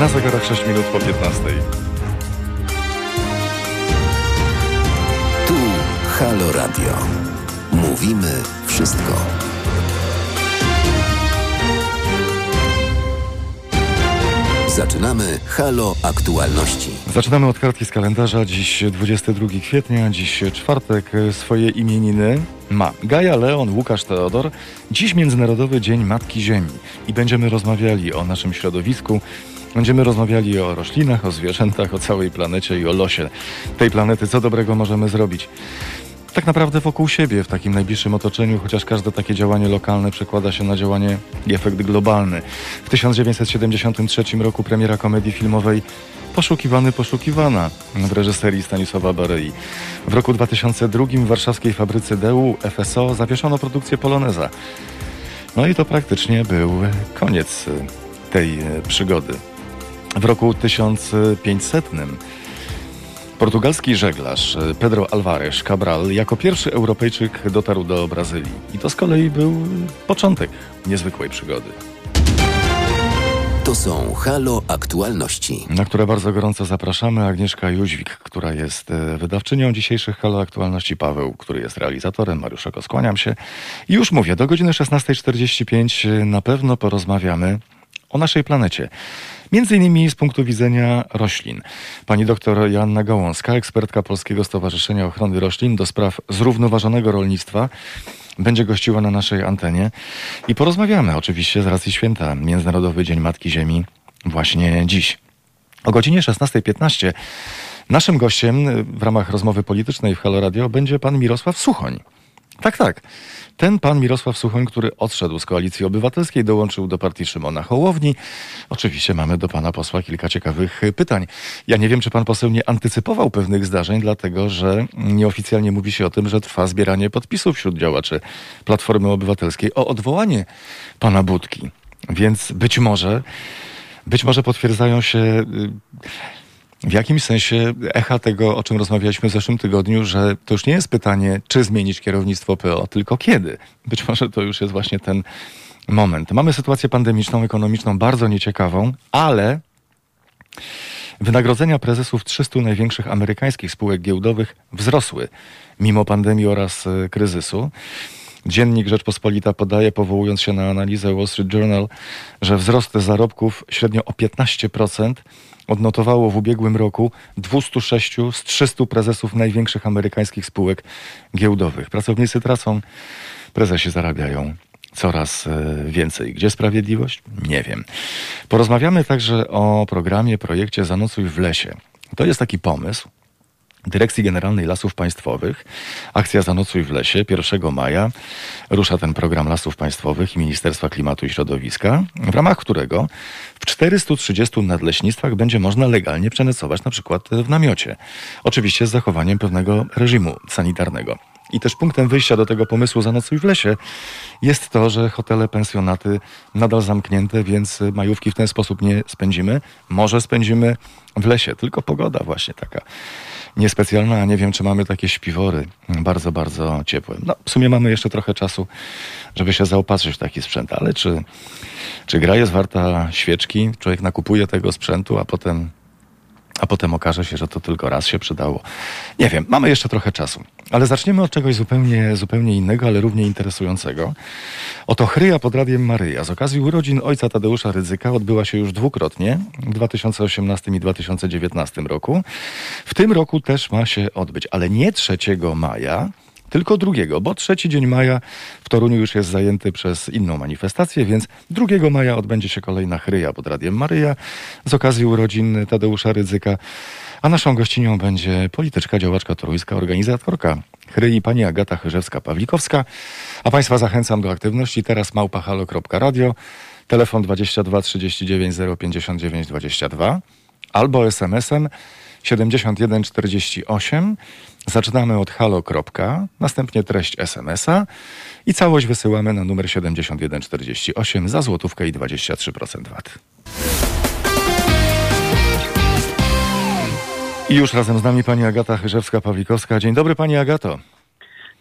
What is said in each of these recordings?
Na zegarach 6 minut po 15. Tu Halo Radio. Mówimy wszystko. Zaczynamy Halo Aktualności. Zaczynamy od kartki z kalendarza. Dziś 22 kwietnia, dziś czwartek. Swoje imieniny ma Gaja, Leon, Łukasz, Teodor. Dziś Międzynarodowy Dzień Matki Ziemi. I będziemy rozmawiali o naszym środowisku. Będziemy rozmawiali o roślinach, o zwierzętach, o całej planecie i o losie tej planety. Co dobrego możemy zrobić? Tak naprawdę wokół siebie, w takim najbliższym otoczeniu, chociaż każde takie działanie lokalne przekłada się na działanie i efekt globalny. W 1973 roku premiera komedii filmowej Poszukiwany, poszukiwana w reżyserii Stanisława Barei. W roku 2002 w warszawskiej fabryce DU FSO zawieszono produkcję poloneza. No i to praktycznie był koniec tej przygody. W roku 1500 portugalski żeglarz Pedro Álvares Cabral jako pierwszy Europejczyk dotarł do Brazylii. I to z kolei był początek niezwykłej przygody. To są Halo Aktualności, na które bardzo gorąco zapraszamy. Agnieszka Jóźwik, która jest wydawczynią dzisiejszych Halo Aktualności. Paweł, który jest realizatorem. Mariusz Rokos, skłaniam się. I już mówię, do godziny 16:45 na pewno porozmawiamy o naszej planecie. Między innymi z punktu widzenia roślin. Pani doktor Joanna Gałązka, ekspertka Polskiego Stowarzyszenia Ochrony Roślin do spraw zrównoważonego rolnictwa, będzie gościła na naszej antenie. I porozmawiamy oczywiście z racji święta Międzynarodowy Dzień Matki Ziemi właśnie dziś. O godzinie 16:15 naszym gościem w ramach rozmowy politycznej w Halo Radio będzie pan Mirosław Suchoń. Tak, tak. Ten pan Mirosław Suchoń, który odszedł z Koalicji Obywatelskiej, dołączył do partii Szymona Hołowni. Oczywiście mamy do pana posła kilka ciekawych pytań. Ja nie wiem, czy pan poseł nie antycypował pewnych zdarzeń, dlatego że nieoficjalnie mówi się o tym, że trwa zbieranie podpisów wśród działaczy Platformy Obywatelskiej o odwołanie pana Budki. Więc być może potwierdzają się w jakimś sensie echa tego, o czym rozmawialiśmy w zeszłym tygodniu, że to już nie jest pytanie, czy zmienić kierownictwo PO, tylko kiedy. Być może to już jest właśnie ten moment. Mamy sytuację pandemiczną, ekonomiczną, bardzo nieciekawą, ale wynagrodzenia prezesów 300 największych amerykańskich spółek giełdowych wzrosły mimo pandemii oraz kryzysu. Dziennik Rzeczpospolita podaje, powołując się na analizę Wall Street Journal, że wzrost zarobków średnio o 15% odnotowało w ubiegłym roku 206 z 300 prezesów największych amerykańskich spółek giełdowych. Pracownicy tracą, prezesi zarabiają coraz więcej. Gdzie sprawiedliwość? Nie wiem. Porozmawiamy także o programie, projekcie Zanocuj w lesie. To jest taki pomysł Dyrekcji Generalnej Lasów Państwowych. Akcja Zanocuj w lesie 1 maja. Rusza ten program Lasów Państwowych i Ministerstwa Klimatu i Środowiska, w ramach którego w 430 nadleśnictwach będzie można legalnie przenocować, na przykład w namiocie. Oczywiście z zachowaniem pewnego reżimu sanitarnego. I też punktem wyjścia do tego pomysłu Zanocuj w lesie jest to, że hotele, pensjonaty nadal zamknięte, więc majówki w ten sposób nie spędzimy. Może spędzimy w lesie, tylko pogoda właśnie taka niespecjalna. Nie wiem, czy mamy takie śpiwory bardzo, bardzo ciepłe. No, w sumie mamy jeszcze trochę czasu, żeby się zaopatrzyć w taki sprzęt, ale czy gra jest warta świeczki? Człowiek nakupuje tego sprzętu, a potem okaże się, że to tylko raz się przydało. Nie wiem, mamy jeszcze trochę czasu. Ale zaczniemy od czegoś zupełnie innego, ale równie interesującego. Oto Chryja pod Radiem Maryja. Z okazji urodzin ojca Tadeusza Rydzyka odbyła się już dwukrotnie, w 2018 i 2019 roku. W tym roku też ma się odbyć, ale nie 3 maja, tylko 2, bo 3 dzień maja w Toruniu już jest zajęty przez inną manifestację, więc 2 maja odbędzie się kolejna Chryja pod Radiem Maryja z okazji urodzin Tadeusza Rydzyka, a naszą gościnią będzie polityczka, działaczka toruńska, organizatorka Chryi, pani Agata Chyżewska-Pawlikowska. A państwa zachęcam do aktywności. Teraz @halo.radio, telefon 22 39 059 22 albo SMS-em 7148. Zaczynamy od halo. Następnie treść SMS-a i całość wysyłamy na numer 7148 za złotówkę i 23% VAT. I już razem z nami pani Agata Chyżewska-Pawlikowska. Dzień dobry, pani Agato.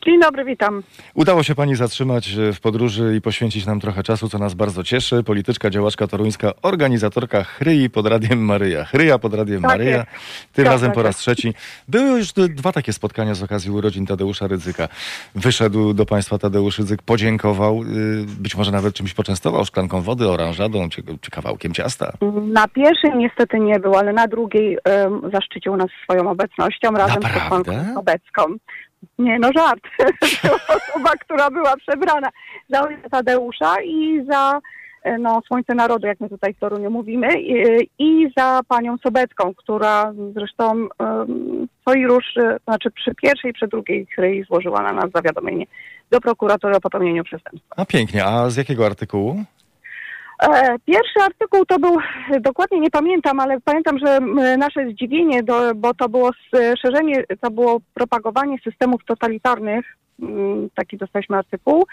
Dzień dobry, witam. Udało się Pani zatrzymać w podróży i poświęcić nam trochę czasu, co nas bardzo cieszy. Polityczka, działaczka toruńska, organizatorka Chryi pod Radiem Maryja. Chryja pod Radiem Maryja, tym razem po raz trzeci. Były już dwa takie spotkania z okazji urodzin Tadeusza Rydzyka. Wyszedł do Państwa Tadeusz Rydzyk, podziękował, być może nawet czymś poczęstował, szklanką wody, oranżadą czy kawałkiem ciasta. Na pierwszym niestety nie był, ale na drugiej zaszczycił nas swoją obecnością razem z posłanką Sobecką. Nie, no żart. Była osoba, która była przebrana za ojca Tadeusza i za Słońce Narodu, jak my tutaj w Toruniu mówimy, i za panią Sobecką, która zresztą przy pierwszej i przy drugiej Chryi złożyła na nas zawiadomienie do prokuratury o popełnieniu przestępstwa. A pięknie. A z jakiego artykułu? Pierwszy artykuł to był, dokładnie nie pamiętam, ale pamiętam, że nasze zdziwienie, bo to było szerzenie, to było propagowanie systemów totalitarnych, taki dostaliśmy artykuł,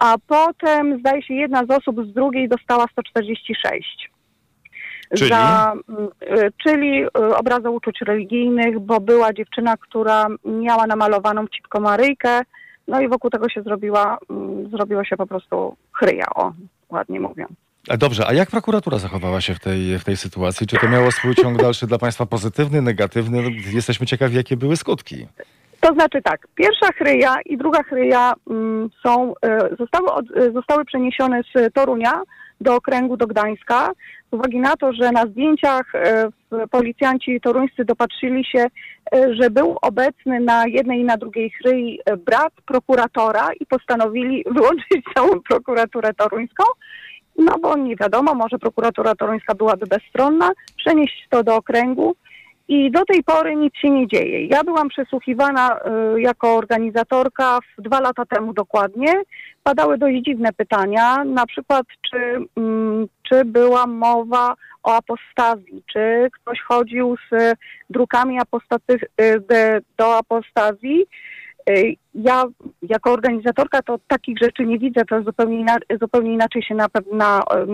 a potem zdaje się jedna z osób z drugiej dostała 146. Czyli? Czyli obrazę uczuć religijnych, bo była dziewczyna, która miała namalowaną cipkomaryjkę, no i wokół tego się zrobiła się po prostu chryja, ładnie mówiąc. Dobrze, a jak prokuratura zachowała się w tej sytuacji? Czy to miało swój ciąg dalszy dla Państwa pozytywny, negatywny? Jesteśmy ciekawi, jakie były skutki. To znaczy tak, pierwsza Chryja i druga Chryja zostały przeniesione z Torunia do okręgu, do Gdańska, z uwagi na to, że na zdjęciach policjanci toruńscy dopatrzyli się, że był obecny na jednej i na drugiej Chryi brat prokuratora i postanowili wyłączyć całą prokuraturę toruńską, no bo nie wiadomo, może prokuratura toruńska byłaby bezstronna, przenieść to do okręgu i do tej pory nic się nie dzieje. Ja byłam przesłuchiwana jako organizatorka 2 lata temu dokładnie. Padały dość dziwne pytania, na przykład czy była mowa o apostazji, czy ktoś chodził z drukami do apostazji. Ja jako organizatorka to takich rzeczy nie widzę, to zupełnie inaczej się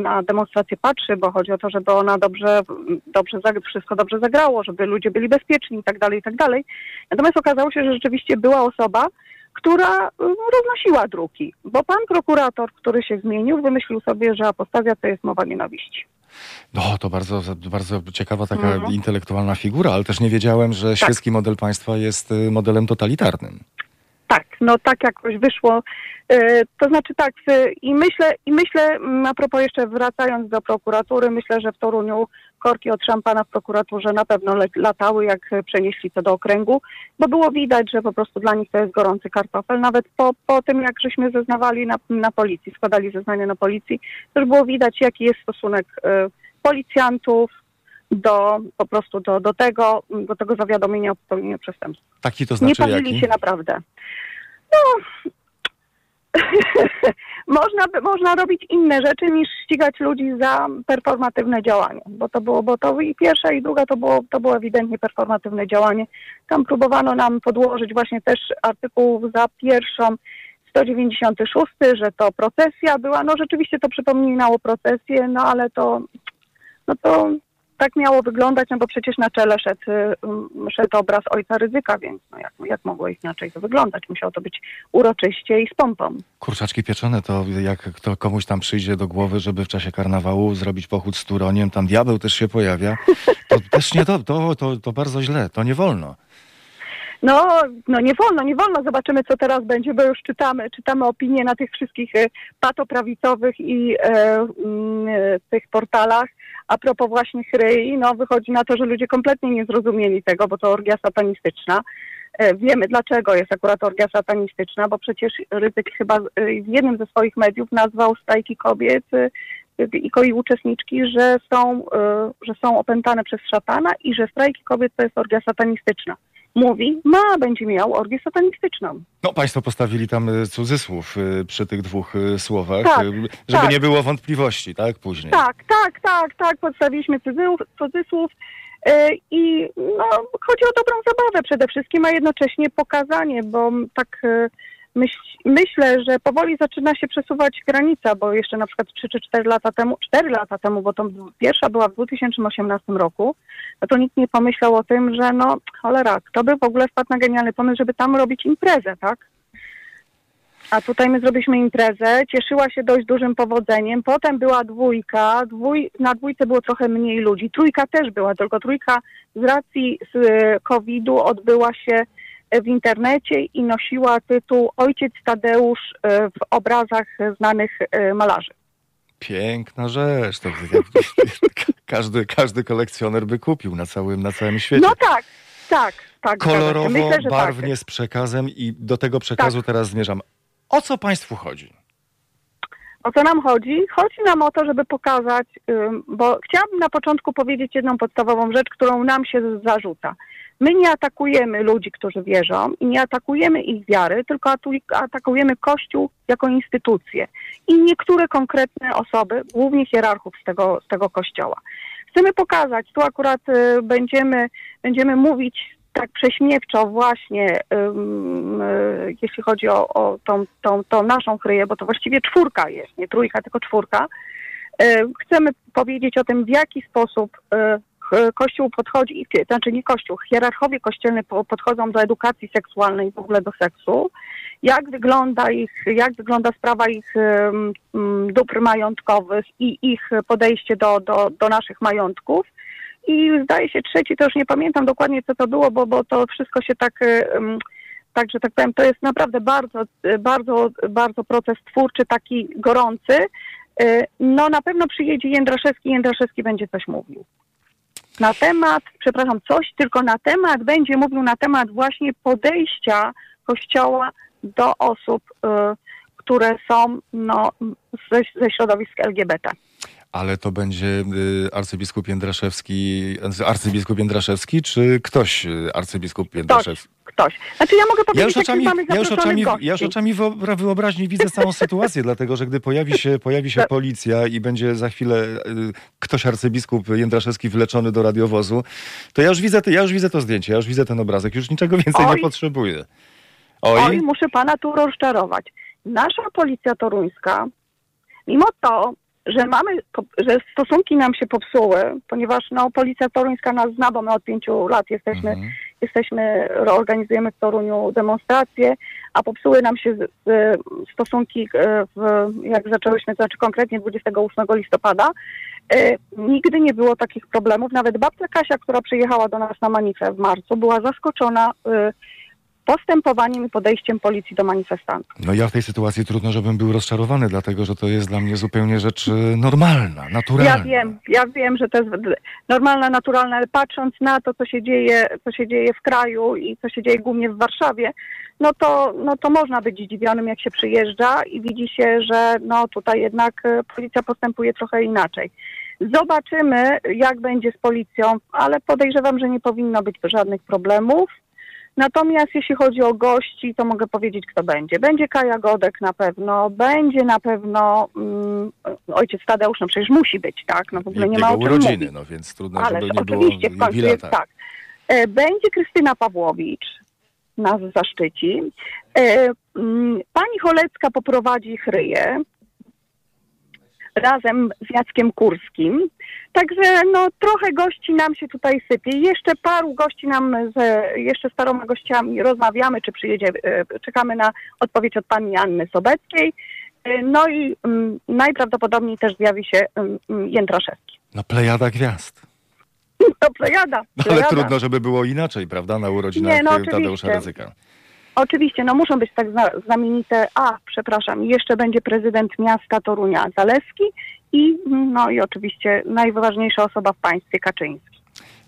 na demonstrację patrzy, bo chodzi o to, żeby ona wszystko dobrze zagrało, żeby ludzie byli bezpieczni i tak dalej. Natomiast okazało się, że rzeczywiście była osoba, która roznosiła druki, bo pan prokurator, który się zmienił, wymyślił sobie, że apostazja to jest mowa nienawiści. No, to bardzo, bardzo ciekawa taka intelektualna figura, ale też nie wiedziałem, że świecki model państwa jest modelem totalitarnym. Tak, no tak jakoś wyszło. To znaczy tak, myślę, a propos jeszcze wracając do prokuratury, myślę, że w Toruniu korki od szampana w prokuraturze na pewno latały, jak przenieśli to do okręgu, bo było widać, że po prostu dla nich to jest gorący kartofel. Nawet po tym, jak żeśmy zeznawali na policji, składali zeznania na policji, też było widać, jaki jest stosunek policjantów do tego zawiadomienia o popełnieniu przestępstwa. Taki to znaczy jaki? Nie palili się naprawdę. No... można robić inne rzeczy niż ścigać ludzi za performatywne działanie, bo to i pierwsza i druga to było ewidentnie performatywne działanie. Tam próbowano nam podłożyć właśnie też artykuł za pierwszą 196, że to procesja była, no rzeczywiście to przypominało procesję, no ale to tak miało wyglądać, no bo przecież na czele szedł obraz ojca Rydzyka, więc no jak mogło inaczej to wyglądać? Musiało to być uroczyście i z pompą. Kurczaczki pieczone, to jak to komuś tam przyjdzie do głowy, żeby w czasie karnawału zrobić pochód z Turoniem, tam diabeł też się pojawia, to też nie to bardzo źle, to nie wolno. No nie wolno. Zobaczymy, co teraz będzie, bo już czytamy opinie na tych wszystkich patoprawicowych i tych portalach. A propos właśnie Chryi, no wychodzi na to, że ludzie kompletnie nie zrozumieli tego, bo to orgia satanistyczna. Wiemy, dlaczego jest akurat orgia satanistyczna, bo przecież Rydzyk chyba w jednym ze swoich mediów nazwał stajki kobiet i uczestniczki, że są opętane przez szatana i że strajki kobiet to jest orgia satanistyczna. Mówi, będzie miał orgię satanistyczną. No, państwo postawili tam cudzysłów przy tych dwóch słowach, żeby nie było wątpliwości, tak, później. Tak, podstawiliśmy cudzysłów i no, chodzi o dobrą zabawę przede wszystkim, a jednocześnie pokazanie, bo tak myślę, że powoli zaczyna się przesuwać granica, bo jeszcze na przykład 3 czy 4 lata temu, bo to pierwsza była w 2018 roku, no to nikt nie pomyślał o tym, że no cholera, kto by w ogóle wpadł na genialny pomysł, żeby tam robić imprezę, tak? A tutaj my zrobiliśmy imprezę, cieszyła się dość dużym powodzeniem, potem była dwójka, na dwójce było trochę mniej ludzi, trójka też była, tylko trójka z racji COVID-u odbyła się w internecie i nosiła tytuł Ojciec Tadeusz w obrazach znanych malarzy. Piękna rzecz, to każdy kolekcjoner by kupił na całym świecie. No tak. Tak. Kolorowo, myślę, że barwnie, tak. Z przekazem i do tego przekazu teraz zmierzam. O co państwu chodzi? O co nam chodzi? Chodzi nam o to, żeby pokazać, bo chciałabym na początku powiedzieć jedną podstawową rzecz, którą nam się zarzuca. My nie atakujemy ludzi, którzy wierzą i nie atakujemy ich wiary, tylko atakujemy Kościół jako instytucję i niektóre konkretne osoby, głównie hierarchów z tego Kościoła. Chcemy pokazać, tu akurat będziemy mówić tak prześmiewczo właśnie, jeśli chodzi o tą naszą Chryję, bo to właściwie czwórka jest, nie trójka, tylko czwórka. Chcemy powiedzieć o tym, w jaki sposób Kościół podchodzi, znaczy nie Kościół, hierarchowie kościelni podchodzą do edukacji seksualnej i w ogóle do seksu, jak wygląda sprawa ich dóbr majątkowych i ich podejście do naszych majątków. I zdaje się trzeci, to już nie pamiętam dokładnie, co to było, bo to wszystko się tak, że tak powiem, to jest naprawdę bardzo, bardzo, bardzo proces twórczy, taki gorący. No na pewno przyjedzie Jędraszewski będzie coś mówił. Będzie mówił na temat właśnie podejścia Kościoła do osób, które są ze środowisk LGBT. Ale to będzie arcybiskup Jędraszewski, czy ktoś arcybiskup Jędraszewski? Ktoś. Znaczy ja mogę powiedzieć, ja już oczami wyobraźni widzę całą sytuację, dlatego że gdy pojawi się policja i będzie za chwilę ktoś arcybiskup Jędraszewski wleczony do radiowozu, to ja już widzę to zdjęcie, ja już widzę ten obrazek, już niczego więcej nie potrzebuję. Oj, muszę pana tu rozczarować. Nasza policja toruńska, mimo to, że stosunki nam się popsuły, ponieważ policja toruńska nas zna, bo my od 5 lat organizujemy w Toruniu demonstracje, a popsuły nam się stosunki, jak zaczęłyśmy, to znaczy konkretnie 28 listopada. Nigdy nie było takich problemów. Nawet babcia Kasia, która przyjechała do nas na manifę w marcu, była zaskoczona postępowaniem i podejściem policji do manifestantów. No ja w tej sytuacji trudno, żebym był rozczarowany, dlatego że to jest dla mnie zupełnie rzecz normalna, naturalna. Ja wiem, że to jest normalna, naturalna, ale patrząc na to, co się dzieje w kraju i co się dzieje głównie w Warszawie, to można być zdziwionym, jak się przyjeżdża i widzi się, że tutaj jednak policja postępuje trochę inaczej. Zobaczymy, jak będzie z policją, ale podejrzewam, że nie powinno być żadnych problemów. Natomiast jeśli chodzi o gości, to mogę powiedzieć, kto będzie. Będzie Kaja Godek na pewno, będzie na pewno ojciec Tadeusz, przecież musi być, tak? W ogóle nie ma o czym urodziny, mówić. Więc trudno, ale żeby nie było w końcu jest tak. Będzie Krystyna Pawłowicz, nas zaszczyci. Pani Holecka poprowadzi Chryję razem z Jackiem Kurskim. Także trochę gości nam się tutaj sypie. Jeszcze paru gości jeszcze z paroma gościami rozmawiamy, czy przyjedzie. Czekamy na odpowiedź od pani Anny Sobeckiej. No i najprawdopodobniej też zjawi się Jędraszewski. Plejada gwiazd. Plejada. Ale trudno, żeby było inaczej, prawda, na urodzinach Tadeusza Rydyka. Oczywiście, muszą być tak znamienite, jeszcze będzie prezydent miasta Torunia Zalewski i oczywiście najważniejsza osoba w państwie, Kaczyński.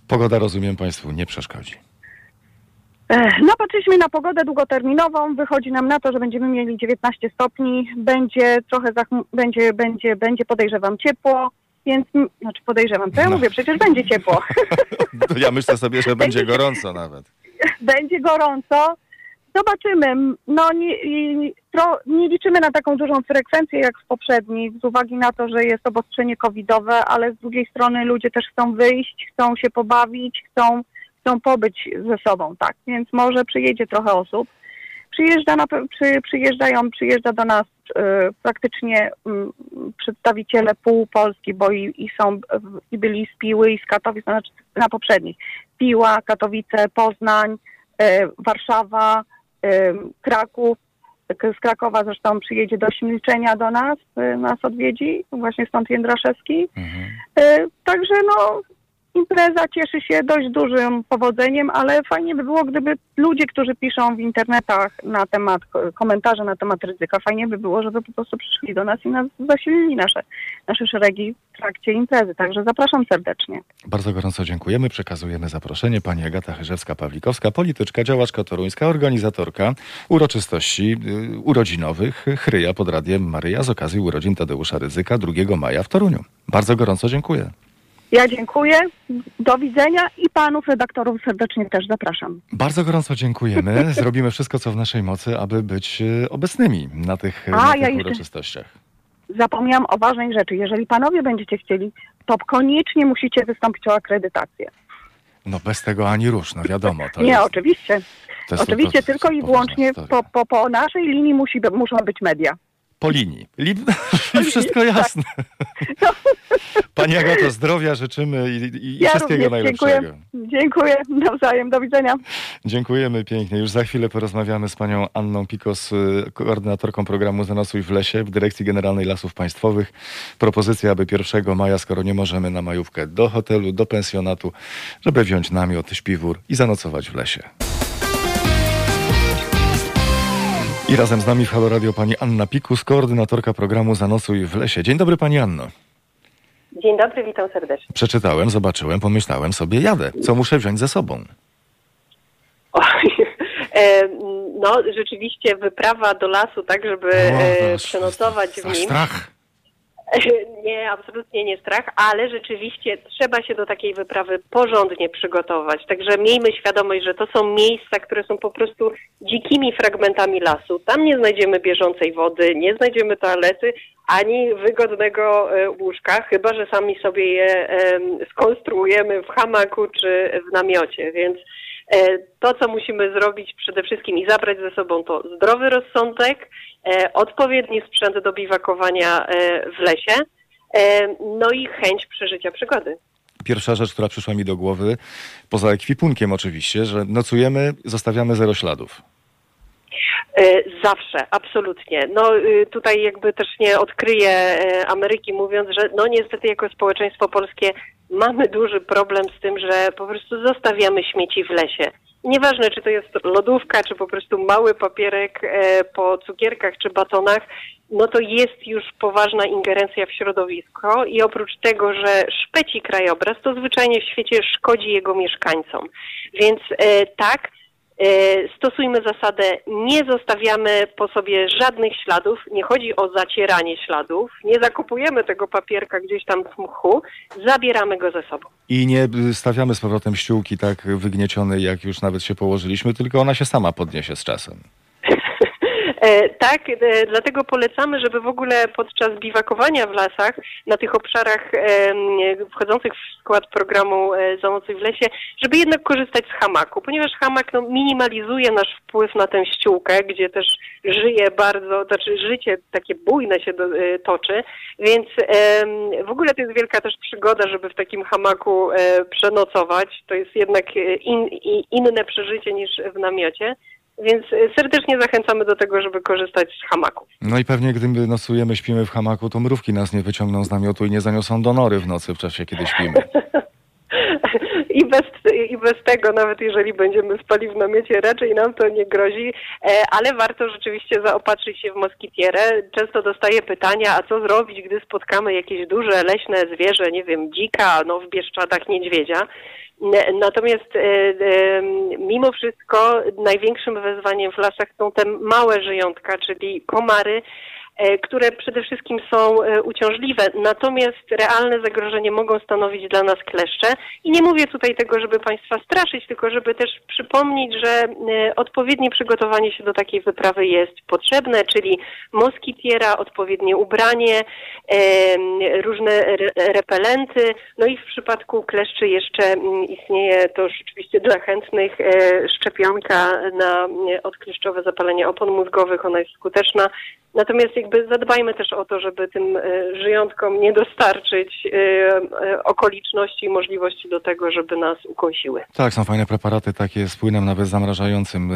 Pogoda, rozumiem, państwu nie przeszkodzi. Patrzyliśmy na pogodę długoterminową, wychodzi nam na to, że będziemy mieli 19 stopni, będzie trochę, będzie podejrzewam ciepło, więc, przecież będzie ciepło. Ja myślę sobie, że będzie gorąco nawet. Będzie gorąco. Zobaczymy. Nie liczymy na taką dużą frekwencję jak w poprzednich, z uwagi na to, że jest obostrzenie covidowe, ale z drugiej strony ludzie też chcą wyjść, chcą się pobawić, chcą pobyć ze sobą, tak? Więc może przyjedzie trochę osób. Przyjeżdża do nas praktycznie przedstawiciele pół Polski, bo i byli z Piły i z Katowic, znaczy na poprzednich. Piła, Katowice, Poznań, Warszawa, Kraków, z Krakowa zresztą przyjedzie do Ośmielniczenia do nas, nas odwiedzi, właśnie stąd Jędraszewski. Mhm. Także no, impreza cieszy się dość dużym powodzeniem, ale fajnie by było, gdyby ludzie, którzy piszą w internetach na temat, komentarze na temat ryzyka, fajnie by było, żeby po prostu przyszli do nas i nas zasilili nasze szeregi w trakcie imprezy. Także zapraszam serdecznie. Bardzo gorąco dziękujemy. Przekazujemy zaproszenie. Pani Agata Chyżewska-Pawlikowska, polityczka, działaczka toruńska, organizatorka uroczystości urodzinowych Chryja pod Radiem Maryja z okazji urodzin Tadeusza Rydyka 2 maja w Toruniu. Bardzo gorąco dziękuję. Ja dziękuję, do widzenia i panów redaktorów serdecznie też zapraszam. Bardzo gorąco dziękujemy. Zrobimy wszystko, co w naszej mocy, aby być obecnymi na tych uroczystościach. Zapomniałam o ważnej rzeczy. Jeżeli panowie będziecie chcieli, to koniecznie musicie wystąpić o akredytację. No bez tego ani rusz, no wiadomo. To nie, jest... oczywiście. Oczywiście, tylko i wyłącznie po naszej linii muszą być media. Po linii. I wszystko jasne. Tak. Pani Agato, zdrowia życzymy i wszystkiego najlepszego. Dziękuję. Nawzajem. Do widzenia. Dziękujemy pięknie. Już za chwilę porozmawiamy z panią Anną Pikus, koordynatorką programu Zanocuj w lesie w Dyrekcji Generalnej Lasów Państwowych. Propozycja, aby 1 maja, skoro nie możemy na majówkę do hotelu, do pensjonatu, żeby wziąć namiot, śpiwór i zanocować w lesie. I razem z nami w Halo Radio pani Anna Pikus, koordynatorka programu Zanocuj w lesie. Dzień dobry pani Anno. Dzień dobry, witam serdecznie. Przeczytałem, zobaczyłem, pomyślałem sobie, jadę. Co muszę wziąć ze sobą? No rzeczywiście wyprawa do lasu, tak żeby przenocować w nim. Strach. Nie, absolutnie nie strach, ale rzeczywiście trzeba się do takiej wyprawy porządnie przygotować. Także miejmy świadomość, że to są miejsca, które są po prostu dzikimi fragmentami lasu. Tam nie znajdziemy bieżącej wody, nie znajdziemy toalety, ani wygodnego łóżka, chyba że sami sobie je skonstruujemy w hamaku czy w namiocie. Więc to, co musimy zrobić przede wszystkim i zabrać ze sobą, to zdrowy rozsądek, odpowiedni sprzęt do biwakowania w lesie, no i chęć przeżycia przygody. Pierwsza rzecz, która przyszła mi do głowy, poza ekwipunkiem oczywiście, że nocujemy, zostawiamy 0 śladów. Zawsze, absolutnie. No tutaj jakby też nie odkryję Ameryki, mówiąc, że no niestety jako społeczeństwo polskie mamy duży problem z tym, że po prostu zostawiamy śmieci w lesie. Nieważne, czy to jest lodówka, czy po prostu mały papierek po cukierkach czy batonach, no to jest już poważna ingerencja w środowisko i oprócz tego, że szpeci krajobraz, to zwyczajnie w świecie szkodzi jego mieszkańcom. Więc tak, stosujmy zasadę, nie zostawiamy po sobie żadnych śladów, nie chodzi o zacieranie śladów, nie zakupujemy tego papierka gdzieś tam w mchu, zabieramy go ze sobą. I nie stawiamy z powrotem ściółki tak wygniecionej, jak już nawet się położyliśmy, tylko ona się sama podniesie z czasem. Tak, dlatego polecamy, żeby w ogóle podczas biwakowania w lasach, na tych obszarach wchodzących w skład programu Zanocuj w lesie, żeby jednak korzystać z hamaku, ponieważ hamak no, minimalizuje nasz wpływ na tę ściółkę, gdzie też życie takie bujne się toczy, więc w ogóle to jest wielka też przygoda, żeby w takim hamaku przenocować, to jest jednak inne przeżycie niż w namiocie. Więc serdecznie zachęcamy do tego, żeby korzystać z hamaku. No i pewnie gdy nocujemy, śpimy w hamaku, to mrówki nas nie wyciągną z namiotu i nie zaniosą do nory w nocy w czasie, kiedy śpimy. I bez tego, nawet jeżeli będziemy spali w namiocie, raczej nam to nie grozi, ale warto rzeczywiście zaopatrzyć się w moskitierę. Często dostaję pytania, a co zrobić, gdy spotkamy jakieś duże, leśne zwierzę, nie wiem, dzika, no w Bieszczadach niedźwiedzia. Natomiast mimo wszystko największym wyzwaniem w lasach są te małe żyjątka, czyli komary, które przede wszystkim są uciążliwe. Natomiast realne zagrożenie mogą stanowić dla nas kleszcze. I nie mówię tutaj tego, żeby państwa straszyć, tylko żeby też przypomnieć, że odpowiednie przygotowanie się do takiej wyprawy jest potrzebne, czyli moskitiera, odpowiednie ubranie, różne repelenty. No i w przypadku kleszczy jeszcze istnieje to rzeczywiście dla chętnych szczepionka na odkleszczowe zapalenie opon mózgowych. Ona jest skuteczna. Natomiast jakby zadbajmy też o to, żeby tym żyjątkom nie dostarczyć okoliczności i możliwości do tego, żeby nas ukąsiły. Tak, są fajne preparaty takie z płynem nawet zamrażającym,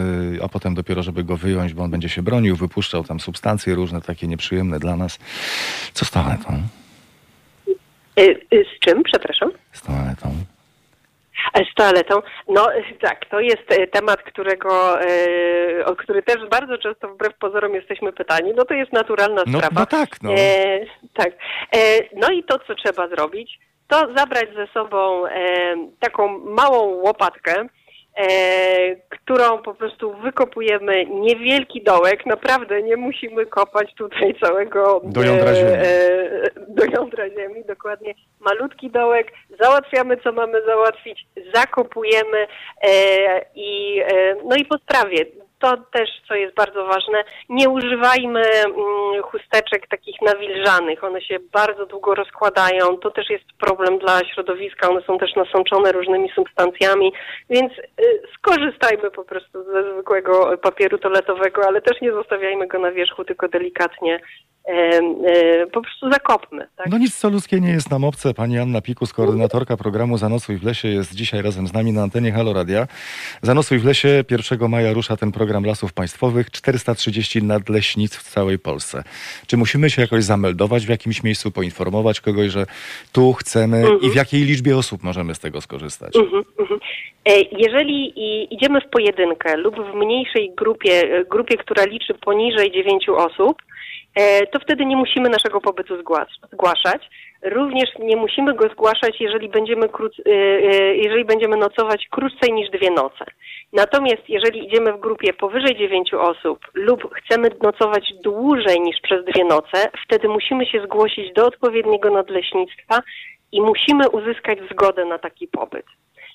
a potem dopiero, żeby go wyjąć, bo on będzie się bronił, wypuszczał tam substancje różne, takie nieprzyjemne dla nas. Co z toaletą? Z czym, przepraszam? Z toaletą. Z toaletą. No tak, to jest temat, o który też bardzo często wbrew pozorom jesteśmy pytani. No to jest naturalna sprawa. No tak. Tak. No i to, co trzeba zrobić, to zabrać ze sobą taką małą łopatkę, którą po prostu wykopujemy niewielki dołek. Naprawdę nie musimy kopać tutaj całego... do jądra ziemi, dokładnie. Malutki dołek. Załatwiamy, co mamy załatwić. Zakopujemy i po sprawie. To też, co jest bardzo ważne, nie używajmy chusteczek takich nawilżanych. One się bardzo długo rozkładają. To też jest problem dla środowiska. One są też nasączone różnymi substancjami, więc skorzystajmy po prostu ze zwykłego papieru toaletowego, ale też nie zostawiajmy go na wierzchu, tylko delikatnie po prostu zakopmy. Tak? No nic, co ludzkie nie jest nam obce. Pani Anna Pikus, koordynatorka programu Zanocuj w lesie, jest dzisiaj razem z nami na antenie Halo Radia. Zanocuj w lesie, 1 maja rusza ten program Lasów Państwowych, 430 nadleśnictw w całej Polsce. Czy musimy się jakoś zameldować w jakimś miejscu, poinformować kogoś, że tu chcemy i w jakiej liczbie osób możemy z tego skorzystać? Jeżeli idziemy w pojedynkę lub w mniejszej grupie, która liczy poniżej 9 osób, to wtedy nie musimy naszego pobytu zgłaszać. Również nie musimy go zgłaszać, jeżeli będziemy nocować krócej niż 2 noce. Natomiast jeżeli idziemy w grupie powyżej 9 osób lub chcemy nocować dłużej niż przez 2 noce, wtedy musimy się zgłosić do odpowiedniego nadleśnictwa i musimy uzyskać zgodę na taki pobyt.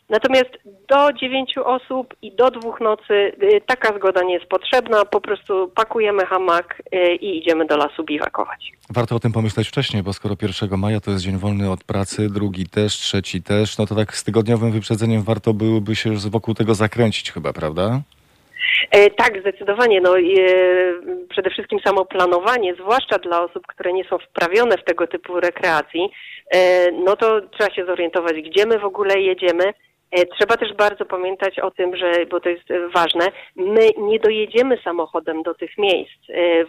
Natomiast do 9 osób i do 2 nocy taka zgoda nie jest potrzebna. Po prostu pakujemy hamak i idziemy do lasu biwakować. Warto o tym pomyśleć wcześniej, bo skoro 1 maja to jest dzień wolny od pracy, 2 też, 3 też, no to tak z tygodniowym wyprzedzeniem warto byłoby się wokół tego zakręcić chyba, prawda? Tak, zdecydowanie. No, przede wszystkim samo planowanie, zwłaszcza dla osób, które nie są wprawione w tego typu rekreacji, no to trzeba się zorientować, gdzie my w ogóle jedziemy. Trzeba też bardzo pamiętać o tym, bo to jest ważne, my nie dojedziemy samochodem do tych miejsc.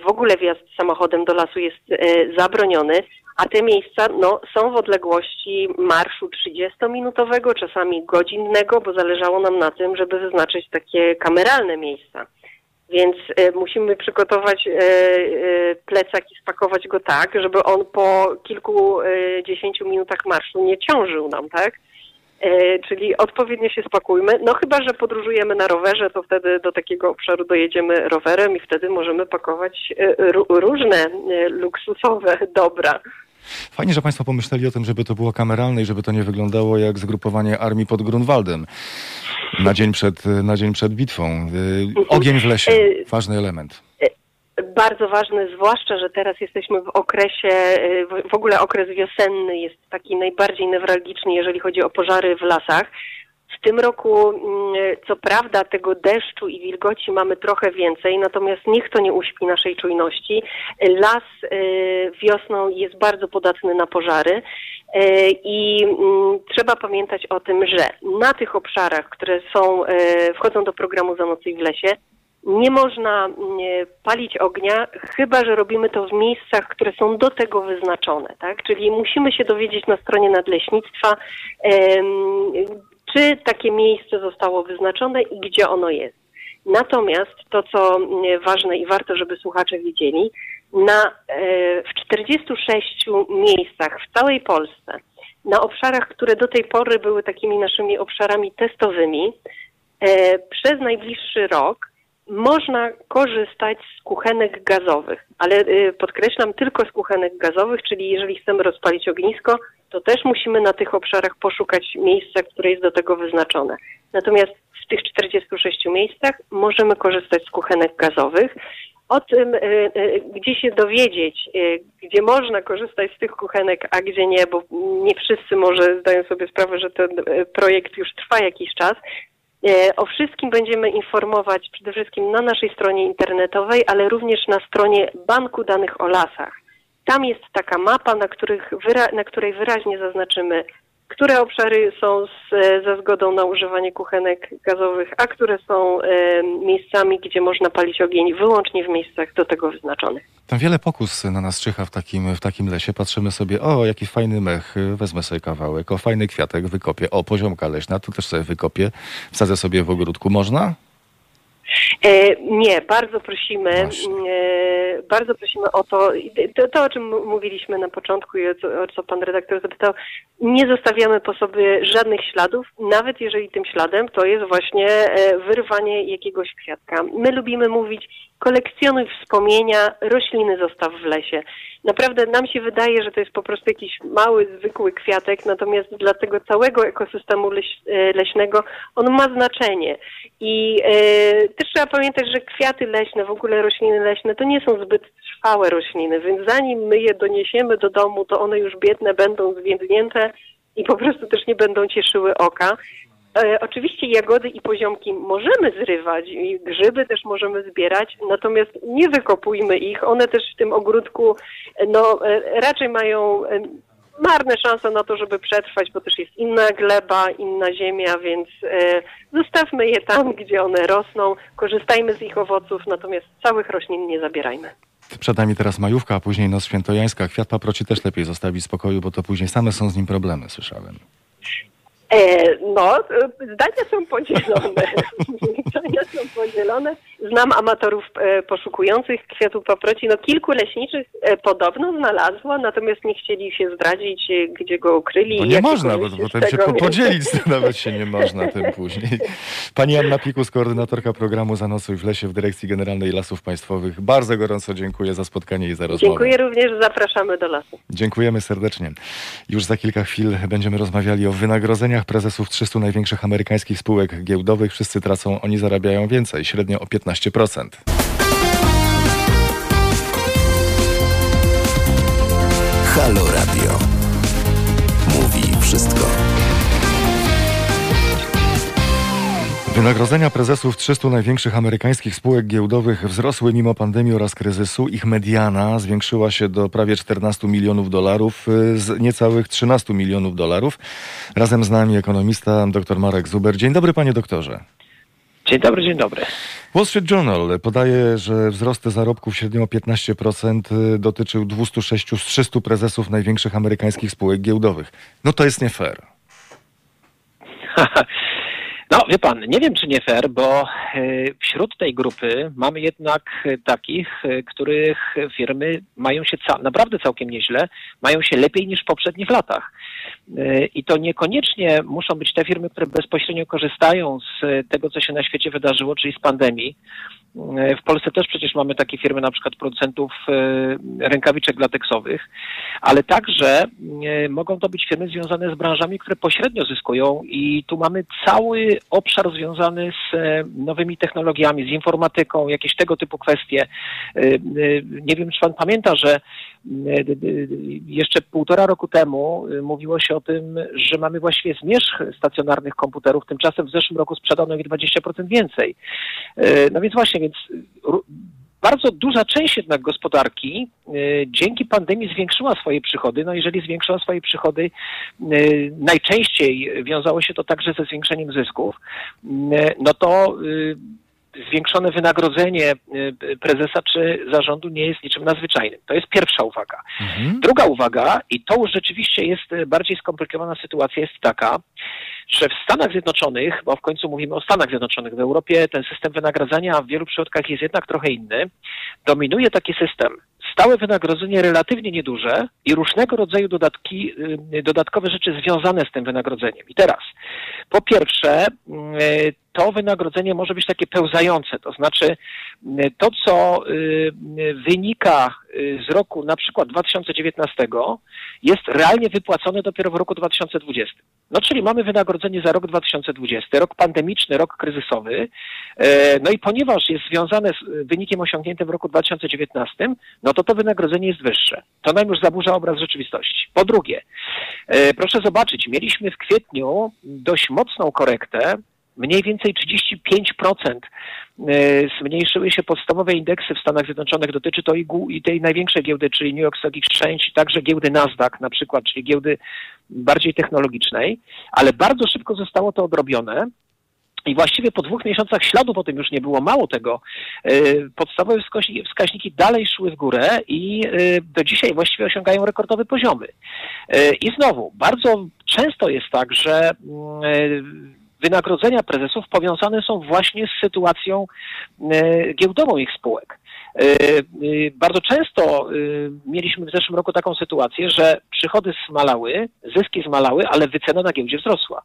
W ogóle wjazd samochodem do lasu jest zabroniony, a te miejsca są w odległości marszu 30-minutowego, czasami godzinnego, bo zależało nam na tym, żeby wyznaczyć takie kameralne miejsca. Więc musimy przygotować plecak i spakować go tak, żeby on po kilkudziesięciu minutach marszu nie ciążył nam, tak? Czyli odpowiednio się spakujmy. No chyba, że podróżujemy na rowerze, to wtedy do takiego obszaru dojedziemy rowerem i wtedy możemy pakować różne luksusowe dobra. Fajnie, że Państwo pomyśleli o tym, żeby to było kameralne i żeby to nie wyglądało jak zgrupowanie armii pod Grunwaldem na dzień przed bitwą. Ogień w lesie, ważny element. Bardzo ważny, zwłaszcza, że teraz jesteśmy w okresie, w ogóle okres wiosenny jest taki najbardziej newralgiczny, jeżeli chodzi o pożary w lasach. W tym roku, co prawda, tego deszczu i wilgoci mamy trochę więcej, natomiast niech to nie uśpi naszej czujności. Las wiosną jest bardzo podatny na pożary i trzeba pamiętać o tym, że na tych obszarach, które wchodzą do programu Zanocuj w lesie, nie można palić ognia, chyba że robimy to w miejscach, które są do tego wyznaczone, tak? Czyli musimy się dowiedzieć na stronie nadleśnictwa, czy takie miejsce zostało wyznaczone i gdzie ono jest. Natomiast to, co ważne i warto, żeby słuchacze wiedzieli, w 46 miejscach w całej Polsce, na obszarach, które do tej pory były takimi naszymi obszarami testowymi, przez najbliższy rok można korzystać z kuchenek gazowych, ale podkreślam tylko z kuchenek gazowych, czyli jeżeli chcemy rozpalić ognisko, to też musimy na tych obszarach poszukać miejsca, które jest do tego wyznaczone. Natomiast w tych 46 miejscach możemy korzystać z kuchenek gazowych. O tym, gdzie się dowiedzieć, gdzie można korzystać z tych kuchenek, a gdzie nie, bo nie wszyscy może zdają sobie sprawę, że ten projekt już trwa jakiś czas. O wszystkim będziemy informować przede wszystkim na naszej stronie internetowej, ale również na stronie Banku Danych o Lasach. Tam jest taka mapa, na której wyraźnie zaznaczymy, które obszary są ze zgodą na używanie kuchenek gazowych, a które są miejscami, gdzie można palić ogień wyłącznie w miejscach do tego wyznaczonych. Tam wiele pokus na nas czyha w takim lesie. Patrzymy sobie, o jaki fajny mech, wezmę sobie kawałek, o fajny kwiatek wykopię, o poziomka leśna, tu też sobie wykopię, wsadzę sobie w ogródku. Można? Nie, bardzo prosimy o to, o czym mówiliśmy na początku i o co pan redaktor zapytał. Nie zostawiamy po sobie żadnych śladów, nawet jeżeli tym śladem to jest właśnie wyrwanie jakiegoś kwiatka. My lubimy mówić, kolekcjonuj wspomnienia, rośliny zostaw w lesie. Naprawdę nam się wydaje, że to jest po prostu jakiś mały, zwykły kwiatek, natomiast dla tego całego ekosystemu leśnego on ma znaczenie. I też trzeba pamiętać, że kwiaty leśne, w ogóle rośliny leśne, to nie są zbyt trwałe rośliny, więc zanim my je doniesiemy do domu, to one już biedne będą zwiędnięte i po prostu też nie będą cieszyły oka. Oczywiście jagody i poziomki możemy zrywać i grzyby też możemy zbierać, natomiast nie wykopujmy ich. One też w tym ogródku raczej mają marne szanse na to, żeby przetrwać, bo też jest inna gleba, inna ziemia, więc zostawmy je tam, gdzie one rosną, korzystajmy z ich owoców, natomiast całych roślin nie zabierajmy. Przed nami teraz majówka, a później noc świętojańska. Kwiat paproci też lepiej zostawić w spokoju, bo to później same są z nim problemy, słyszałem. Zdania są podzielone. Znam amatorów poszukujących kwiatów paproci. Kilku leśniczych podobno znalazło, natomiast nie chcieli się zdradzić, gdzie go ukryli. Bo nie można, bo potem się podzielić, nawet się nie można tym później. Pani Anna Pikus, koordynatorka programu Zanocuj w lesie w Dyrekcji Generalnej Lasów Państwowych. Bardzo gorąco dziękuję za spotkanie i za rozmowę. Dziękuję również, zapraszamy do lasu. Dziękujemy serdecznie. Już za kilka chwil będziemy rozmawiali o wynagrodzeniach prezesów 300 największych amerykańskich spółek giełdowych. Wszyscy tracą, oni zarabiają więcej, średnio o 15%. Halo Radio. Mówi wszystko. Wynagrodzenia prezesów 300 największych amerykańskich spółek giełdowych wzrosły mimo pandemii oraz kryzysu. Ich mediana zwiększyła się do prawie $14 milionów z niecałych $13 milionów. Razem z nami ekonomista dr Marek Zuber. Dzień dobry, panie doktorze. Dzień dobry, dzień dobry. Wall Street Journal podaje, że wzrost zarobków średnio o 15% dotyczył 206 z 300 prezesów największych amerykańskich spółek giełdowych. No to jest nie fair. Wie pan, nie wiem, czy nie fair, bo wśród tej grupy mamy jednak takich, których firmy mają się naprawdę całkiem nieźle, mają się lepiej niż w poprzednich latach. I to niekoniecznie muszą być te firmy, które bezpośrednio korzystają z tego, co się na świecie wydarzyło, czyli z pandemii. W Polsce też przecież mamy takie firmy, na przykład producentów rękawiczek lateksowych, ale także mogą to być firmy związane z branżami, które pośrednio zyskują i tu mamy cały obszar związany z nowymi technologiami, z informatyką, jakieś tego typu kwestie. Nie wiem, czy pan pamięta, że jeszcze 1,5 roku temu mówiło się o tym, że mamy właściwie zmierzch stacjonarnych komputerów, tymczasem w zeszłym roku sprzedano ich 20% więcej. Więc bardzo duża część jednak gospodarki dzięki pandemii zwiększyła swoje przychody. Jeżeli zwiększyła swoje przychody, najczęściej wiązało się to także ze zwiększeniem zysków, to zwiększone wynagrodzenie prezesa czy zarządu nie jest niczym nadzwyczajnym. To jest pierwsza uwaga. Druga uwaga, i to już rzeczywiście jest bardziej skomplikowana sytuacja, jest taka, że w Stanach Zjednoczonych, bo w końcu mówimy o Stanach Zjednoczonych, w Europie ten system wynagradzania w wielu przypadkach jest jednak trochę inny, dominuje taki system. Stałe wynagrodzenie relatywnie nieduże i różnego rodzaju dodatkowe rzeczy związane z tym wynagrodzeniem. I teraz, po pierwsze, to wynagrodzenie może być takie pełzające, to znaczy to, co wynika z roku na przykład 2019 jest realnie wypłacone dopiero w roku 2020. Czyli mamy wynagrodzenie za rok 2020, rok pandemiczny, rok kryzysowy, i ponieważ jest związane z wynikiem osiągniętym w roku 2019, to wynagrodzenie jest wyższe. To nam już zaburza obraz rzeczywistości. Po drugie, proszę zobaczyć, mieliśmy w kwietniu dość mocną korektę mniej więcej 35% zmniejszyły się podstawowe indeksy w Stanach Zjednoczonych. Dotyczy to i tej największej giełdy, czyli New York Stock Exchange, także giełdy Nasdaq na przykład, czyli giełdy bardziej technologicznej, ale bardzo szybko zostało to odrobione. I właściwie po 2 miesiącach śladu po tym już nie było. Mało tego, podstawowe wskaźniki dalej szły w górę i do dzisiaj właściwie osiągają rekordowe poziomy. I znowu, bardzo często jest tak, że wynagrodzenia prezesów powiązane są właśnie z sytuacją giełdową ich spółek. Bardzo często mieliśmy w zeszłym roku taką sytuację, że przychody zmalały, zyski zmalały, ale wycena na giełdzie wzrosła.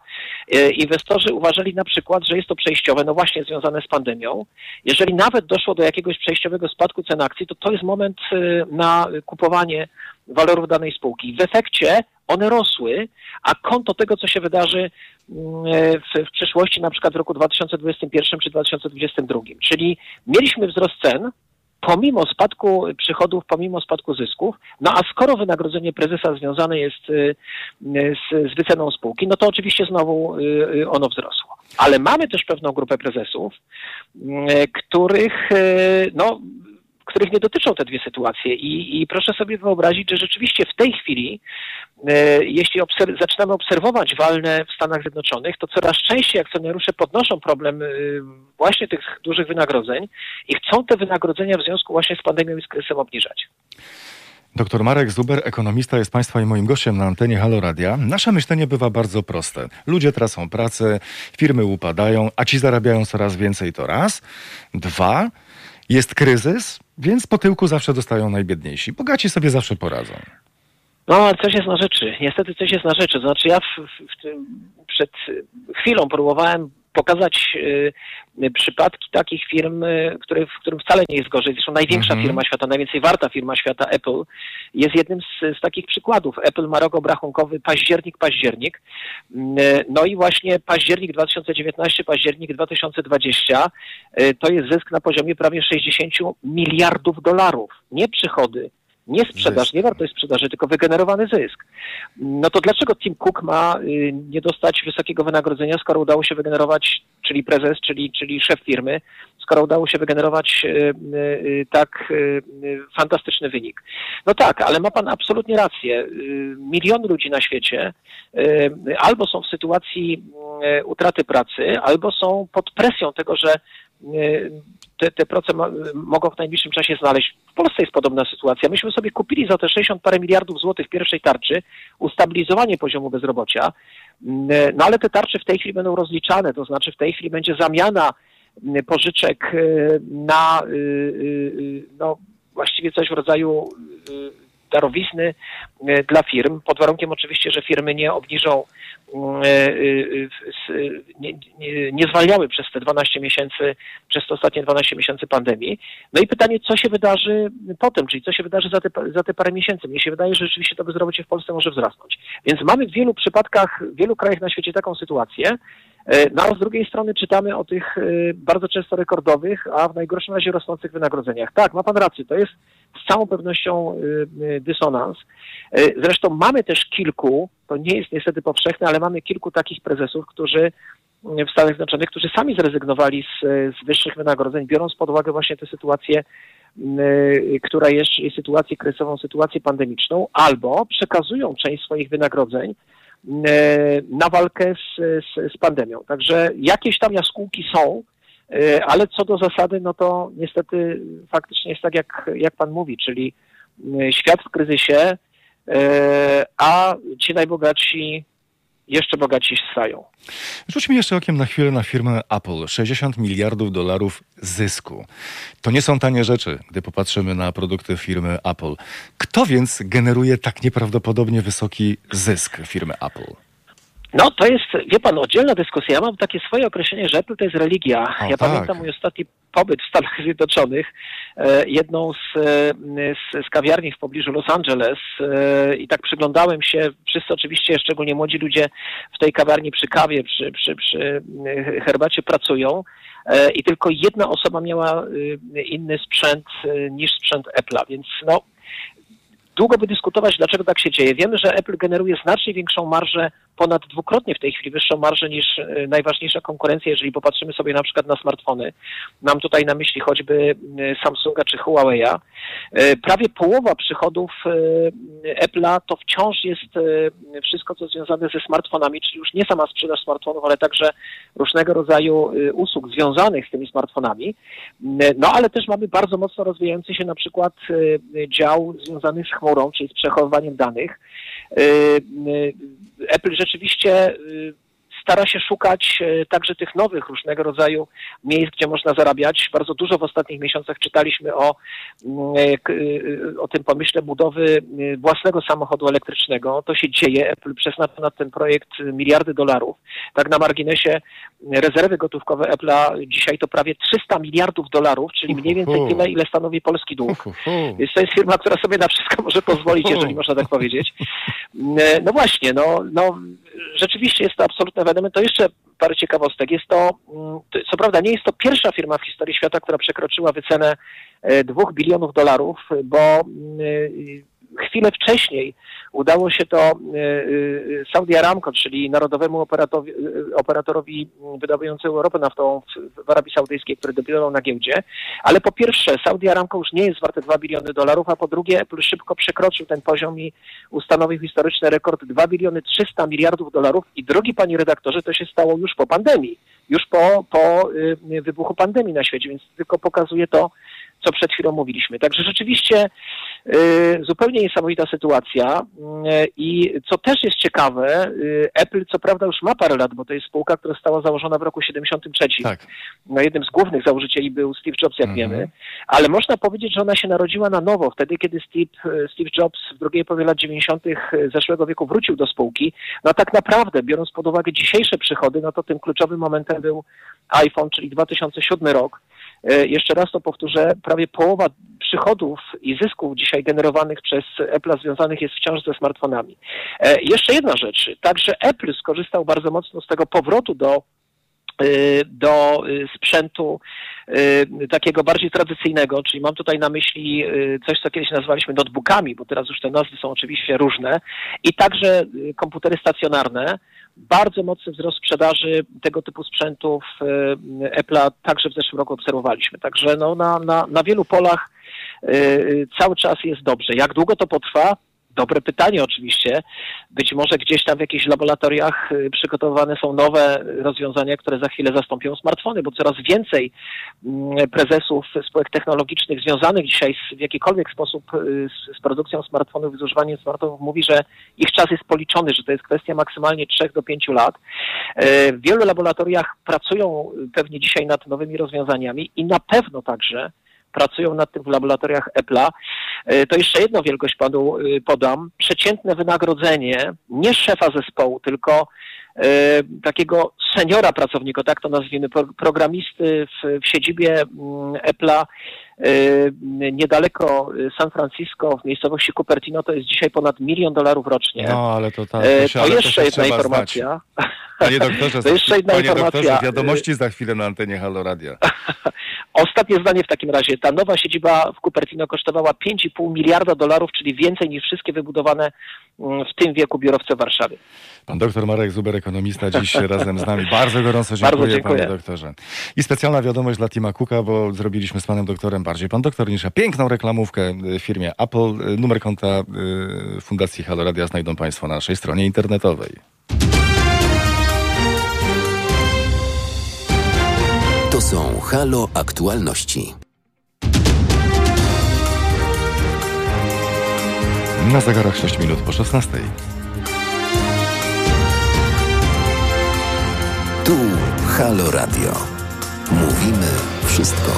Inwestorzy uważali na przykład, że jest to przejściowe, no właśnie związane z pandemią. Jeżeli nawet doszło do jakiegoś przejściowego spadku cen akcji, to jest moment na kupowanie walorów danej spółki. W efekcie one rosły, a konto tego, co się wydarzy w przyszłości, na przykład w roku 2021 czy 2022. Czyli mieliśmy wzrost cen pomimo spadku przychodów, pomimo spadku zysków, no a skoro wynagrodzenie prezesa związane jest z wyceną spółki, no to oczywiście znowu ono wzrosło. Ale mamy też pewną grupę prezesów, których nie dotyczą te dwie sytuacje i proszę sobie wyobrazić, że rzeczywiście w tej chwili, jeśli zaczynamy obserwować walne w Stanach Zjednoczonych, to coraz częściej akcjonariusze podnoszą problem właśnie tych dużych wynagrodzeń i chcą te wynagrodzenia w związku właśnie z pandemią i z kryzysem obniżać. Doktor Marek Zuber, ekonomista, jest Państwa i moim gościem na antenie Halo Radia. Nasze myślenie bywa bardzo proste. Ludzie tracą pracę, firmy upadają, a ci zarabiają coraz więcej, to raz. Dwa, jest kryzys, więc po tyłku zawsze dostają najbiedniejsi. Bogaci sobie zawsze poradzą. No, ale coś jest na rzeczy. Niestety coś jest na rzeczy. Znaczy ja przed chwilą próbowałem pokazać przypadki takich firm, w którym wcale nie jest gorzej. Zresztą największa firma świata, najwięcej warta firma świata, Apple, jest jednym z takich przykładów. Apple ma rok obrachunkowy październik. No i właśnie październik 2019, październik 2020 to jest zysk na poziomie prawie $60 miliardów. Nie przychody, nie sprzedaż, nie wartość sprzedaży, tylko wygenerowany zysk. No to dlaczego Tim Cook ma nie dostać wysokiego wynagrodzenia, skoro udało się wygenerować, czyli prezes, czyli szef firmy, skoro udało się wygenerować tak fantastyczny wynik? No tak, ale ma pan absolutnie rację. Miliony ludzi na świecie albo są w sytuacji utraty pracy, albo są pod presją tego, że te prace mogą w najbliższym czasie znaleźć. W Polsce jest podobna sytuacja. Myśmy sobie kupili za te 60 parę miliardów złotych w pierwszej tarczy ustabilizowanie poziomu bezrobocia, no ale te tarcze w tej chwili będą rozliczane, to znaczy w tej chwili będzie zamiana pożyczek na właściwie coś w rodzaju darowizny dla firm, pod warunkiem oczywiście, że firmy nie obniżą, nie zwalniały przez te 12 miesięcy, przez te ostatnie 12 miesięcy pandemii. No i pytanie, co się wydarzy potem, czyli co się wydarzy za te parę miesięcy. Mnie się wydaje, że rzeczywiście to bezrobocie w Polsce może wzrosnąć. Więc mamy w wielu przypadkach, w wielu krajach na świecie taką sytuację. No a z drugiej strony czytamy o tych bardzo często rekordowych, a w najgorszym razie rosnących wynagrodzeniach. Tak, ma pan rację, to jest z całą pewnością dysonans. Zresztą mamy też kilku, to nie jest niestety powszechne, ale mamy kilku takich prezesów, którzy w Stanach Zjednoczonych, którzy sami zrezygnowali z wyższych wynagrodzeń, biorąc pod uwagę właśnie tę sytuację, która jest sytuację kryzysową, sytuację pandemiczną, albo przekazują część swoich wynagrodzeń na walkę z pandemią. Także jakieś tam jaskółki są, ale co do zasady, no to niestety faktycznie jest tak, jak pan mówi, czyli świat w kryzysie, a ci najbogatsi jeszcze bogaci stają. Rzućmy jeszcze okiem na chwilę na firmę Apple. $60 miliardów zysku. To nie są tanie rzeczy, gdy popatrzymy na produkty firmy Apple. Kto więc generuje tak nieprawdopodobnie wysoki zysk firmy Apple? No to jest, wie pan, oddzielna dyskusja. Ja mam takie swoje określenie, że Apple to jest religia. Pamiętam mój ostatni pobyt w Stanach Zjednoczonych, jedną z kawiarni w pobliżu Los Angeles i tak przyglądałem się, wszyscy oczywiście, szczególnie młodzi ludzie w tej kawiarni przy kawie, przy herbacie pracują i tylko jedna osoba miała inny sprzęt niż sprzęt Apple'a, więc no długo by dyskutować, dlaczego tak się dzieje. Wiemy, że Apple generuje znacznie większą marżę ponad dwukrotnie w tej chwili wyższą marżę niż najważniejsza konkurencja, jeżeli popatrzymy sobie na przykład na smartfony. Mam tutaj na myśli choćby Samsunga czy Huawei'a. Prawie połowa przychodów Apple'a to wciąż jest wszystko, co związane ze smartfonami, czyli już nie sama sprzedaż smartfonów, ale także różnego rodzaju usług związanych z tymi smartfonami. No ale też mamy bardzo mocno rozwijający się na przykład dział związany z chmurą, czyli z przechowywaniem danych. Apple rzeczywiście stara się szukać także tych nowych różnego rodzaju miejsc, gdzie można zarabiać. Bardzo dużo w ostatnich miesiącach czytaliśmy o tym pomyśle budowy własnego samochodu elektrycznego. To się dzieje. Apple przeznacza na ten projekt miliardy dolarów. Tak na marginesie rezerwy gotówkowe Apple'a dzisiaj to prawie 300 miliardów dolarów, czyli mniej więcej tyle, ile stanowi polski dług. Więc to jest firma, która sobie na wszystko może pozwolić, jeżeli można tak powiedzieć. No właśnie, rzeczywiście jest to absolutne ewenement. To jeszcze parę ciekawostek. Jest to, co prawda nie jest to pierwsza firma w historii świata, która przekroczyła wycenę $2 bilionów, bo chwilę wcześniej udało się to Saudi Aramco, czyli narodowemu operatorowi wydobywającemu ropę naftową w Arabii Saudyjskiej, który debiutował na giełdzie. Ale po pierwsze, Saudi Aramco już nie jest warte $2 biliony, a po drugie Apple szybko przekroczył ten poziom i ustanowił historyczny rekord $2,3 biliarda. I drogi panie redaktorze, to się stało już po pandemii, już po wybuchu pandemii na świecie, więc tylko pokazuje to, co przed chwilą mówiliśmy. Także rzeczywiście zupełnie niesamowita sytuacja i co też jest ciekawe, Apple co prawda już ma parę lat, bo to jest spółka, która została założona w roku 1973. Tak. No, jednym z głównych założycieli był Steve Jobs, jak wiemy, ale można powiedzieć, że ona się narodziła na nowo wtedy, kiedy Steve Jobs w drugiej połowie lat 90. zeszłego wieku wrócił do spółki. No tak naprawdę, biorąc pod uwagę dzisiejsze przychody, no to tym kluczowym momentem był iPhone, czyli 2007 rok. Jeszcze raz to powtórzę, prawie połowa przychodów i zysków dzisiaj generowanych przez Apple'a związanych jest wciąż ze smartfonami. Jeszcze jedna rzecz, także Apple skorzystał bardzo mocno z tego powrotu do sprzętu takiego bardziej tradycyjnego, czyli mam tutaj na myśli coś, co kiedyś nazwaliśmy notebookami, bo teraz już te nazwy są oczywiście różne, i także komputery stacjonarne. Bardzo mocny wzrost sprzedaży tego typu sprzętów Apple'a także w zeszłym roku obserwowaliśmy. Także no, na wielu polach cały czas jest dobrze. Jak długo to potrwa? Dobre pytanie oczywiście. Być może gdzieś tam w jakichś laboratoriach przygotowywane są nowe rozwiązania, które za chwilę zastąpią smartfony, bo coraz więcej prezesów spółek technologicznych związanych dzisiaj w jakikolwiek sposób z produkcją smartfonów, z używaniem smartfonów mówi, że ich czas jest policzony, że to jest kwestia maksymalnie 3 do 5 lat. W wielu laboratoriach pracują pewnie dzisiaj nad nowymi rozwiązaniami i na pewno także pracują nad tym w laboratoriach Apple'a. To jeszcze jedną wielkość panu podam. Przeciętne wynagrodzenie nie szefa zespołu, tylko takiego seniora pracownika, tak to nazwijmy, programisty w siedzibie Apple'a niedaleko San Francisco, w miejscowości Cupertino, to jest dzisiaj ponad $1 milion rocznie. No, ale to tak. To jeszcze jedna informacja. Panie doktorze, to jeszcze jedna informacja. Wiadomości za chwilę na antenie Halo Radia. Ostatnie zdanie w takim razie. Ta nowa siedziba w Cupertino kosztowała $5,5 miliarda, czyli więcej niż wszystkie wybudowane w tym wieku biurowce w Warszawie. Pan doktor Marek Zuber, ekonomista, dziś razem z nami. Bardzo gorąco dziękuję, panie doktorze. I specjalna wiadomość dla Tima Cooka, bo zrobiliśmy z panem doktorem bardziej pan doktor niż piękną reklamówkę w firmie Apple. Numer konta Fundacji Halo Radia znajdą państwo na naszej stronie internetowej. To są Halo Aktualności. Na zegarach 6 minut po 16. Tu Halo Radio. Mówimy wszystko.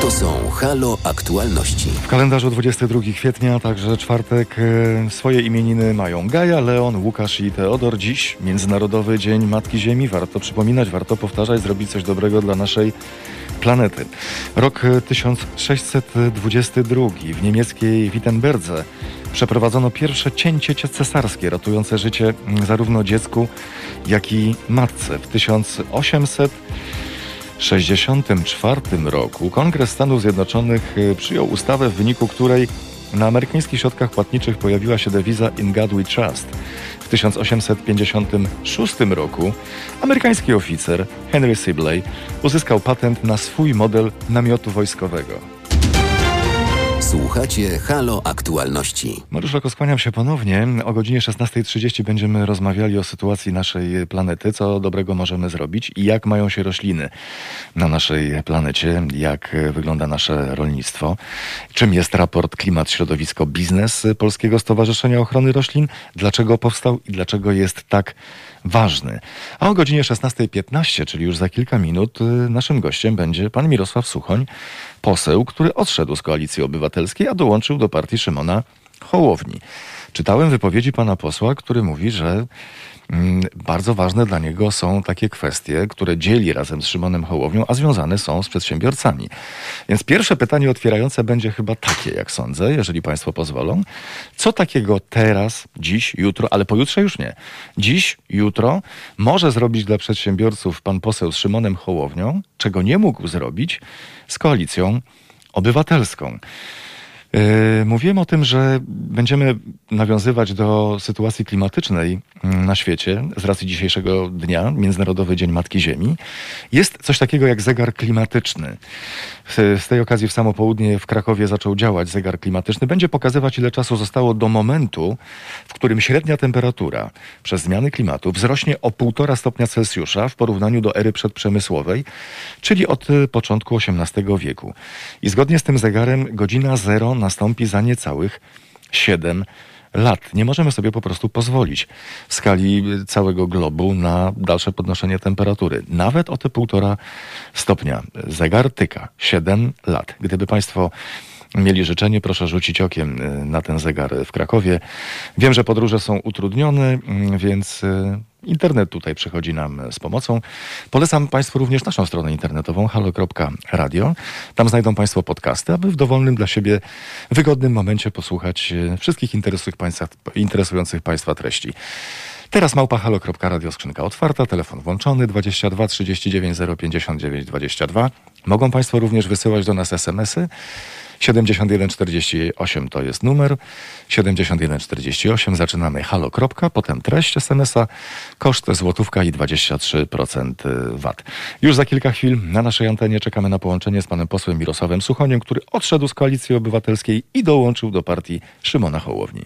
To są Halo Aktualności. W kalendarzu 22 kwietnia, także czwartek, swoje imieniny mają Gaja, Leon, Łukasz i Teodor. Dziś Międzynarodowy Dzień Matki Ziemi. Warto przypominać, warto powtarzać, zrobić coś dobrego dla naszej planety. Rok 1622. W niemieckiej Wittenberdze przeprowadzono pierwsze cięcie cesarskie, ratujące życie zarówno dziecku, jak i matce. W 1864 roku Kongres Stanów Zjednoczonych przyjął ustawę, w wyniku której Na amerykańskich środkach płatniczych pojawiła się dewiza In God We Trust. W 1856 roku amerykański oficer Henry Sibley uzyskał patent na swój model namiotu wojskowego. Słuchacie Halo Aktualności. Mariusz Rokos, kłaniam się ponownie. O godzinie 16:30 będziemy rozmawiali o sytuacji naszej planety, co dobrego możemy zrobić i jak mają się rośliny na naszej planecie, jak wygląda nasze rolnictwo, czym jest raport Klimat, środowisko, biznes Polskiego Stowarzyszenia Ochrony Roślin, dlaczego powstał i dlaczego jest tak ważny. A o godzinie 16:15, czyli już za kilka minut, naszym gościem będzie pan Mirosław Suchoń, poseł, który odszedł z Koalicji Obywatelskiej, a dołączył do partii Szymona Hołowni. Czytałem wypowiedzi pana posła, który mówi, że bardzo ważne dla niego są takie kwestie, które dzieli razem z Szymonem Hołownią, a związane są z przedsiębiorcami. Więc pierwsze pytanie otwierające będzie chyba takie, jak sądzę, jeżeli państwo pozwolą. Co takiego teraz, dziś, jutro, ale pojutrze już nie. Dziś, jutro może zrobić dla przedsiębiorców pan poseł z Szymonem Hołownią, czego nie mógł zrobić z Koalicją Obywatelską. Mówiłem o tym, że będziemy nawiązywać do sytuacji klimatycznej na świecie z racji dzisiejszego dnia, Międzynarodowy Dzień Matki Ziemi. Jest coś takiego jak zegar klimatyczny. Z tej okazji w samo południe w Krakowie zaczął działać zegar klimatyczny. Będzie pokazywać, ile czasu zostało do momentu, w którym średnia temperatura przez zmiany klimatu wzrośnie o 1,5 stopnia Celsjusza w porównaniu do ery przedprzemysłowej, czyli od początku XVIII wieku. I zgodnie z tym zegarem godzina 0 nastąpi za niecałych 7 lat. Nie możemy sobie po prostu pozwolić w skali całego globu na dalsze podnoszenie temperatury. Nawet o te 1,5 stopnia. Zegar tyka 7 lat. Gdyby państwo mieli życzenie, proszę rzucić okiem na ten zegar w Krakowie. Wiem, że podróże są utrudnione, więc internet tutaj przychodzi nam z pomocą. Polecam państwu również naszą stronę internetową halo.radio. Tam znajdą państwo podcasty, aby w dowolnym dla siebie wygodnym momencie posłuchać wszystkich interesujących państwa treści. Teraz @halo.radio, skrzynka otwarta, telefon włączony 22 39 059 22. Mogą państwo również wysyłać do nas SMS-y. 7148 to jest numer, 7148 zaczynamy halo, potem treść SMS-a, koszt złotówka i 23% VAT. Już za kilka chwil na naszej antenie czekamy na połączenie z panem posłem Mirosławem Suchoniem, który odszedł z Koalicji Obywatelskiej i dołączył do partii Szymona Hołowni.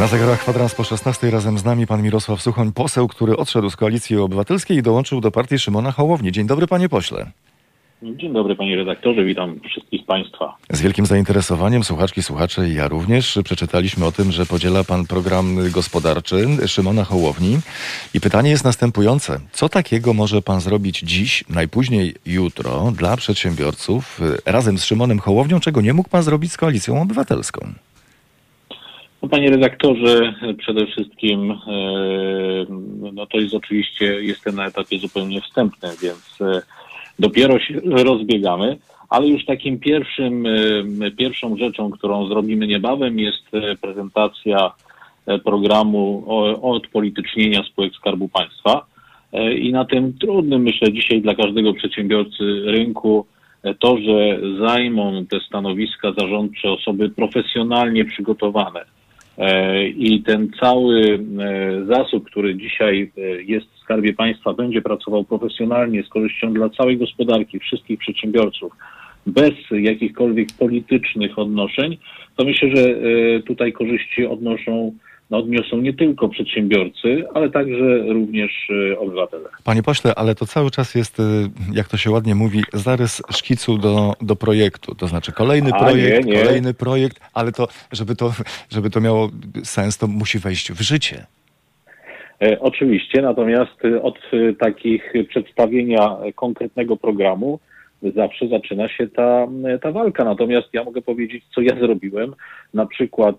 Na zegarach kwadrans po 16 razem z nami pan Mirosław Suchoń, poseł, który odszedł z Koalicji Obywatelskiej i dołączył do partii Szymona Hołowni. Dzień dobry, panie pośle. Dzień dobry, panie redaktorze, witam wszystkich państwa. Z wielkim zainteresowaniem słuchaczki, słuchacze i ja również przeczytaliśmy o tym, że podziela pan program gospodarczy Szymona Hołowni i pytanie jest następujące. Co takiego może pan zrobić dziś, najpóźniej jutro dla przedsiębiorców razem z Szymonem Hołownią, czego nie mógł pan zrobić z Koalicją Obywatelską? Panie redaktorze, przede wszystkim no to jest oczywiście, jestem na etapie zupełnie wstępnym, więc dopiero się rozbiegamy, ale już takim pierwszą rzeczą, którą zrobimy niebawem, jest prezentacja programu odpolitycznienia spółek Skarbu Państwa i na tym trudnym, myślę, dzisiaj dla każdego przedsiębiorcy rynku to, że zajmą te stanowiska zarządcze osoby profesjonalnie przygotowane. I ten cały zasób, który dzisiaj jest w Skarbie Państwa, będzie pracował profesjonalnie z korzyścią dla całej gospodarki, wszystkich przedsiębiorców, bez jakichkolwiek politycznych odnoszeń, to myślę, że tutaj korzyści odniosą nie tylko przedsiębiorcy, ale także również obywatele. Panie pośle, ale to cały czas jest, jak to się ładnie mówi, zarys szkicu do projektu. To znaczy kolejny projekt, nie. Kolejny projekt, ale to żeby to miało sens, to musi wejść w życie. Oczywiście, natomiast od takich przedstawienia konkretnego programu zawsze zaczyna się ta walka. Natomiast ja mogę powiedzieć, co ja zrobiłem. Na przykład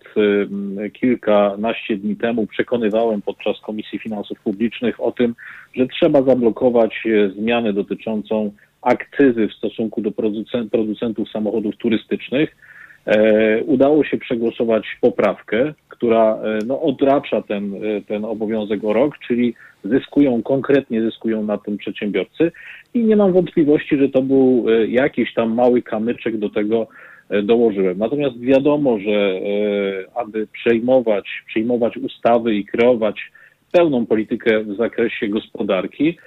kilkanaście dni temu przekonywałem podczas Komisji Finansów Publicznych o tym, że trzeba zablokować zmianę dotyczącą akcyzy w stosunku do producentów samochodów turystycznych. udało się przegłosować poprawkę, która odracza ten obowiązek o rok, czyli konkretnie zyskują na tym przedsiębiorcy i nie mam wątpliwości, że to był jakiś tam mały kamyczek, do tego dołożyłem. Natomiast wiadomo, że aby przyjmować ustawy i kreować pełną politykę w zakresie gospodarki,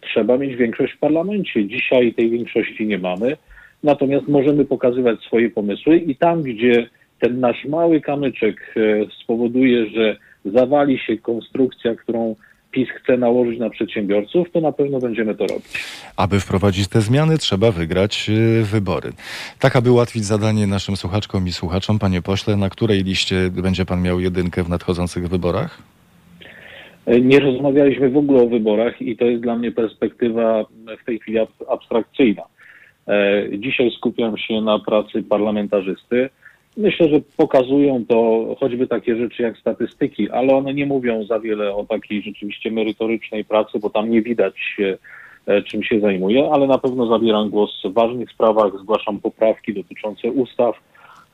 trzeba mieć większość w parlamencie. Dzisiaj tej większości nie mamy, natomiast możemy pokazywać swoje pomysły i tam, gdzie ten nasz mały kamyczek spowoduje, że zawali się konstrukcja, którą PiS chce nałożyć na przedsiębiorców, to na pewno będziemy to robić. Aby wprowadzić te zmiany, trzeba wygrać wybory. Tak, aby ułatwić zadanie naszym słuchaczkom i słuchaczom, panie pośle, na której liście będzie pan miał jedynkę w nadchodzących wyborach? Nie rozmawialiśmy w ogóle o wyborach i to jest dla mnie perspektywa w tej chwili abstrakcyjna. Dzisiaj skupiam się na pracy parlamentarzysty. Myślę, że pokazują to choćby takie rzeczy jak statystyki, ale one nie mówią za wiele o takiej rzeczywiście merytorycznej pracy, bo tam nie widać, czym się zajmuję, ale na pewno zabieram głos w ważnych sprawach, zgłaszam poprawki dotyczące ustaw,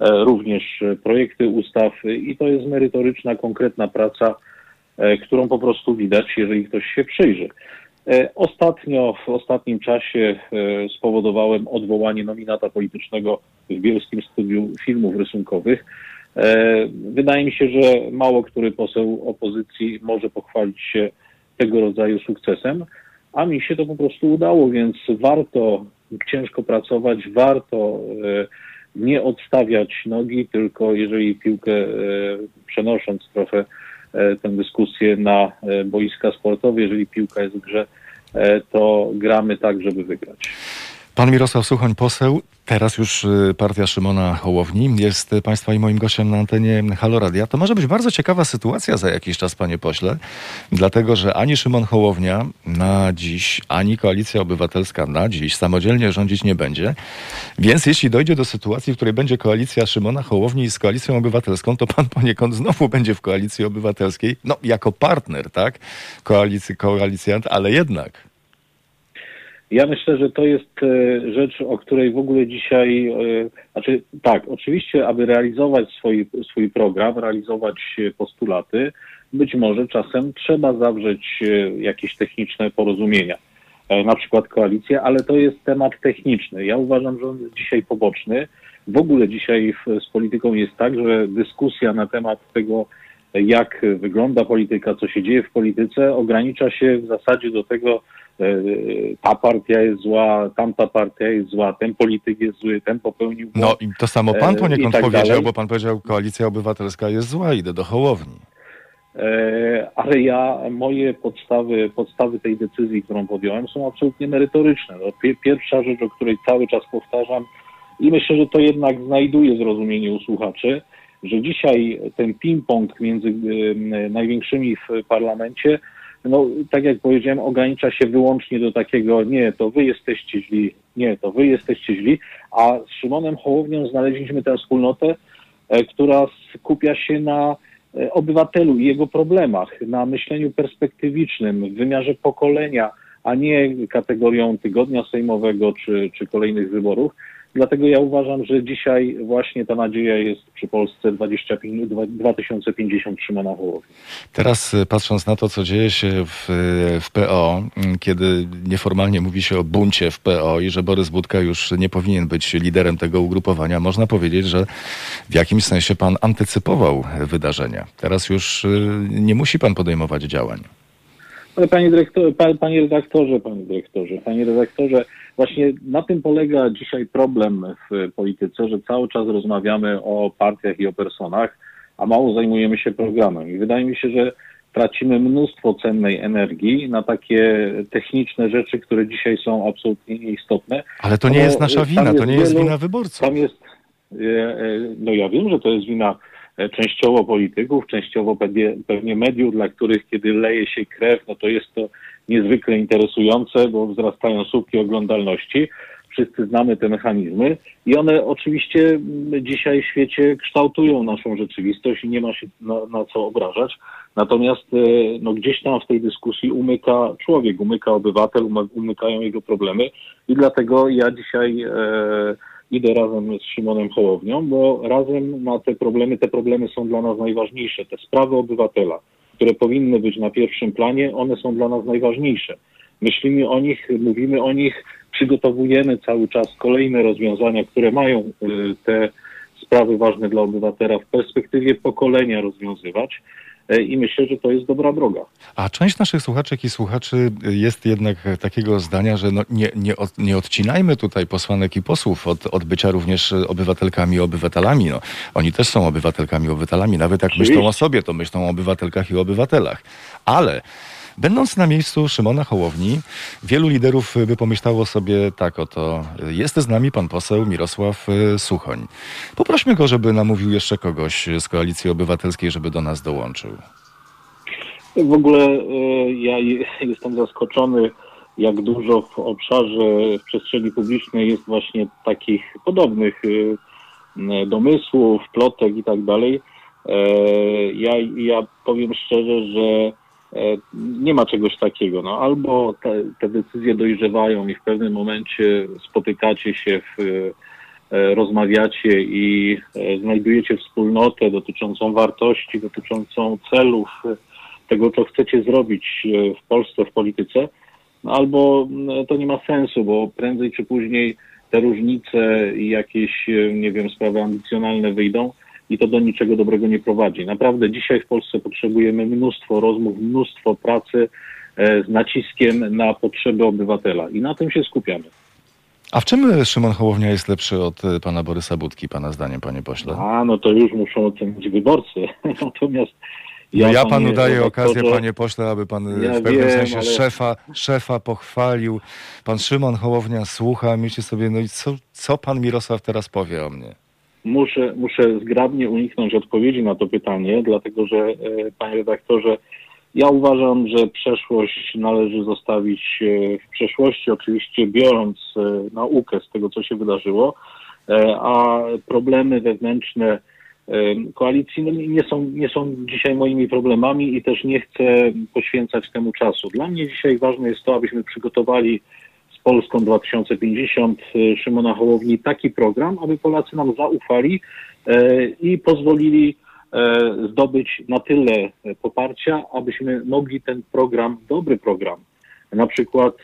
również projekty ustaw i to jest merytoryczna, konkretna praca, którą po prostu widać, jeżeli ktoś się przyjrzy. W ostatnim czasie spowodowałem odwołanie nominata politycznego w Bielskim Studium Filmów Rysunkowych. Wydaje mi się, że mało który poseł opozycji może pochwalić się tego rodzaju sukcesem, a mi się to po prostu udało, więc warto ciężko pracować, warto nie odstawiać nogi, tylko jeżeli piłkę przenosząc trochę tę dyskusję na boiska sportowe. Jeżeli piłka jest w grze, to gramy tak, żeby wygrać. Pan Mirosław Suchoń, poseł, teraz już partia Szymona Hołowni, jest państwa i moim gościem na antenie Halo Radia. To może być bardzo ciekawa sytuacja za jakiś czas, panie pośle, dlatego że ani Szymon Hołownia na dziś, ani Koalicja Obywatelska na dziś samodzielnie rządzić nie będzie. Więc jeśli dojdzie do sytuacji, w której będzie koalicja Szymona Hołowni z Koalicją Obywatelską, to pan poniekąd znowu będzie w Koalicji Obywatelskiej, jako partner, tak? Koalicjant, ale jednak. Ja myślę, że to jest rzecz, o której w ogóle dzisiaj... oczywiście, aby realizować swój program, realizować postulaty, być może czasem trzeba zawrzeć jakieś techniczne porozumienia, na przykład koalicję, ale to jest temat techniczny. Ja uważam, że on jest dzisiaj poboczny. W ogóle dzisiaj z polityką jest tak, że dyskusja na temat tego, jak wygląda polityka, co się dzieje w polityce, ogranicza się w zasadzie do tego, ta partia jest zła, tamta partia jest zła, ten polityk jest zły, ten popełnił błąd. No i to samo pan poniekąd powiedział, bo pan powiedział, Koalicja Obywatelska jest zła, idę do Hołowni. Ale moje podstawy tej decyzji, którą podjąłem, są absolutnie merytoryczne. Pierwsza rzecz, o której cały czas powtarzam i myślę, że to jednak znajduje zrozumienie u słuchaczy, że dzisiaj ten ping-pong między największymi w parlamencie, tak jak powiedziałem, ogranicza się wyłącznie do takiego, nie, to wy jesteście źli, nie, to wy jesteście źli, a z Szymonem Hołownią znaleźliśmy tę wspólnotę, która skupia się na obywatelu i jego problemach, na myśleniu perspektywicznym, w wymiarze pokolenia, a nie kategorią tygodnia sejmowego czy kolejnych wyborów. Dlatego ja uważam, że dzisiaj właśnie ta nadzieja jest przy Polsce 2050 Szymona Hołowni. Teraz patrząc na to, co dzieje się w PO, kiedy nieformalnie mówi się o buncie w PO i że Borys Budka już nie powinien być liderem tego ugrupowania, można powiedzieć, że w jakimś sensie pan antycypował wydarzenia. Teraz już nie musi pan podejmować działań. Ale panie redaktorze, właśnie na tym polega dzisiaj problem w polityce, że cały czas rozmawiamy o partiach i o personach, a mało zajmujemy się programem. I wydaje mi się, że tracimy mnóstwo cennej energii na takie techniczne rzeczy, które dzisiaj są absolutnie nieistotne. Ale to nie jest nasza wina, to nie jest wina wyborców. Ja wiem, że to jest wina częściowo polityków, częściowo pewnie mediów, dla których kiedy leje się krew, to jest to niezwykle interesujące, bo wzrastają słupki oglądalności. Wszyscy znamy te mechanizmy i one oczywiście dzisiaj w świecie kształtują naszą rzeczywistość i nie ma się na co obrażać. Natomiast gdzieś tam w tej dyskusji umyka człowiek, umyka obywatel, umykają jego problemy i dlatego ja dzisiaj idę razem z Szymonem Hołownią, bo razem na te problemy są dla nas najważniejsze. Te sprawy obywatela, które powinny być na pierwszym planie, one są dla nas najważniejsze. Myślimy o nich, mówimy o nich, przygotowujemy cały czas kolejne rozwiązania, które mają te sprawy ważne dla obywatela w perspektywie pokolenia rozwiązywać. I myślę, że to jest dobra droga. A część naszych słuchaczek i słuchaczy jest jednak takiego zdania, że nie odcinajmy tutaj posłanek i posłów od bycia również obywatelkami i obywatelami. No, oni też są obywatelkami i obywatelami. Nawet jak myślą o sobie, to myślą o obywatelkach i obywatelach. Ale będąc na miejscu Szymona Hołowni, wielu liderów by pomyślało sobie tak oto: jest z nami pan poseł Mirosław Suchoń. Poprośmy go, żeby namówił jeszcze kogoś z Koalicji Obywatelskiej, żeby do nas dołączył. W ogóle ja jestem zaskoczony, jak dużo w obszarze, w przestrzeni publicznej jest właśnie takich podobnych domysłów, plotek i tak dalej. Ja powiem szczerze, że nie ma czegoś takiego. No, albo te decyzje dojrzewają i w pewnym momencie spotykacie się, rozmawiacie i znajdujecie wspólnotę dotyczącą wartości, dotyczącą celów tego, co chcecie zrobić w Polsce, w polityce, albo to nie ma sensu, bo prędzej czy później te różnice i jakieś, nie wiem, sprawy ambicjonalne wyjdą. I to do niczego dobrego nie prowadzi. Naprawdę dzisiaj w Polsce potrzebujemy mnóstwo rozmów, mnóstwo pracy z naciskiem na potrzeby obywatela. I na tym się skupiamy. A w czym Szymon Hołownia jest lepszy od pana Borysa Budki, pana zdaniem, panie pośle? No to już muszą ocenić wyborcy. Natomiast ja panu daję okazję, panie pośle, aby pan w pewnym sensie szefa pochwalił. Pan Szymon Hołownia słucha, myśli sobie, no i co pan Mirosław teraz powie o mnie? Muszę zgrabnie uniknąć odpowiedzi na to pytanie, dlatego że, panie redaktorze, ja uważam, że przeszłość należy zostawić w przeszłości, oczywiście biorąc naukę z tego, co się wydarzyło, a problemy wewnętrzne koalicji nie są dzisiaj moimi problemami i też nie chcę poświęcać temu czasu. Dla mnie dzisiaj ważne jest to, abyśmy przygotowali Polską 2050 Szymona Hołowni taki program, aby Polacy nam zaufali i pozwolili zdobyć na tyle poparcia, abyśmy mogli ten program, dobry program, na przykład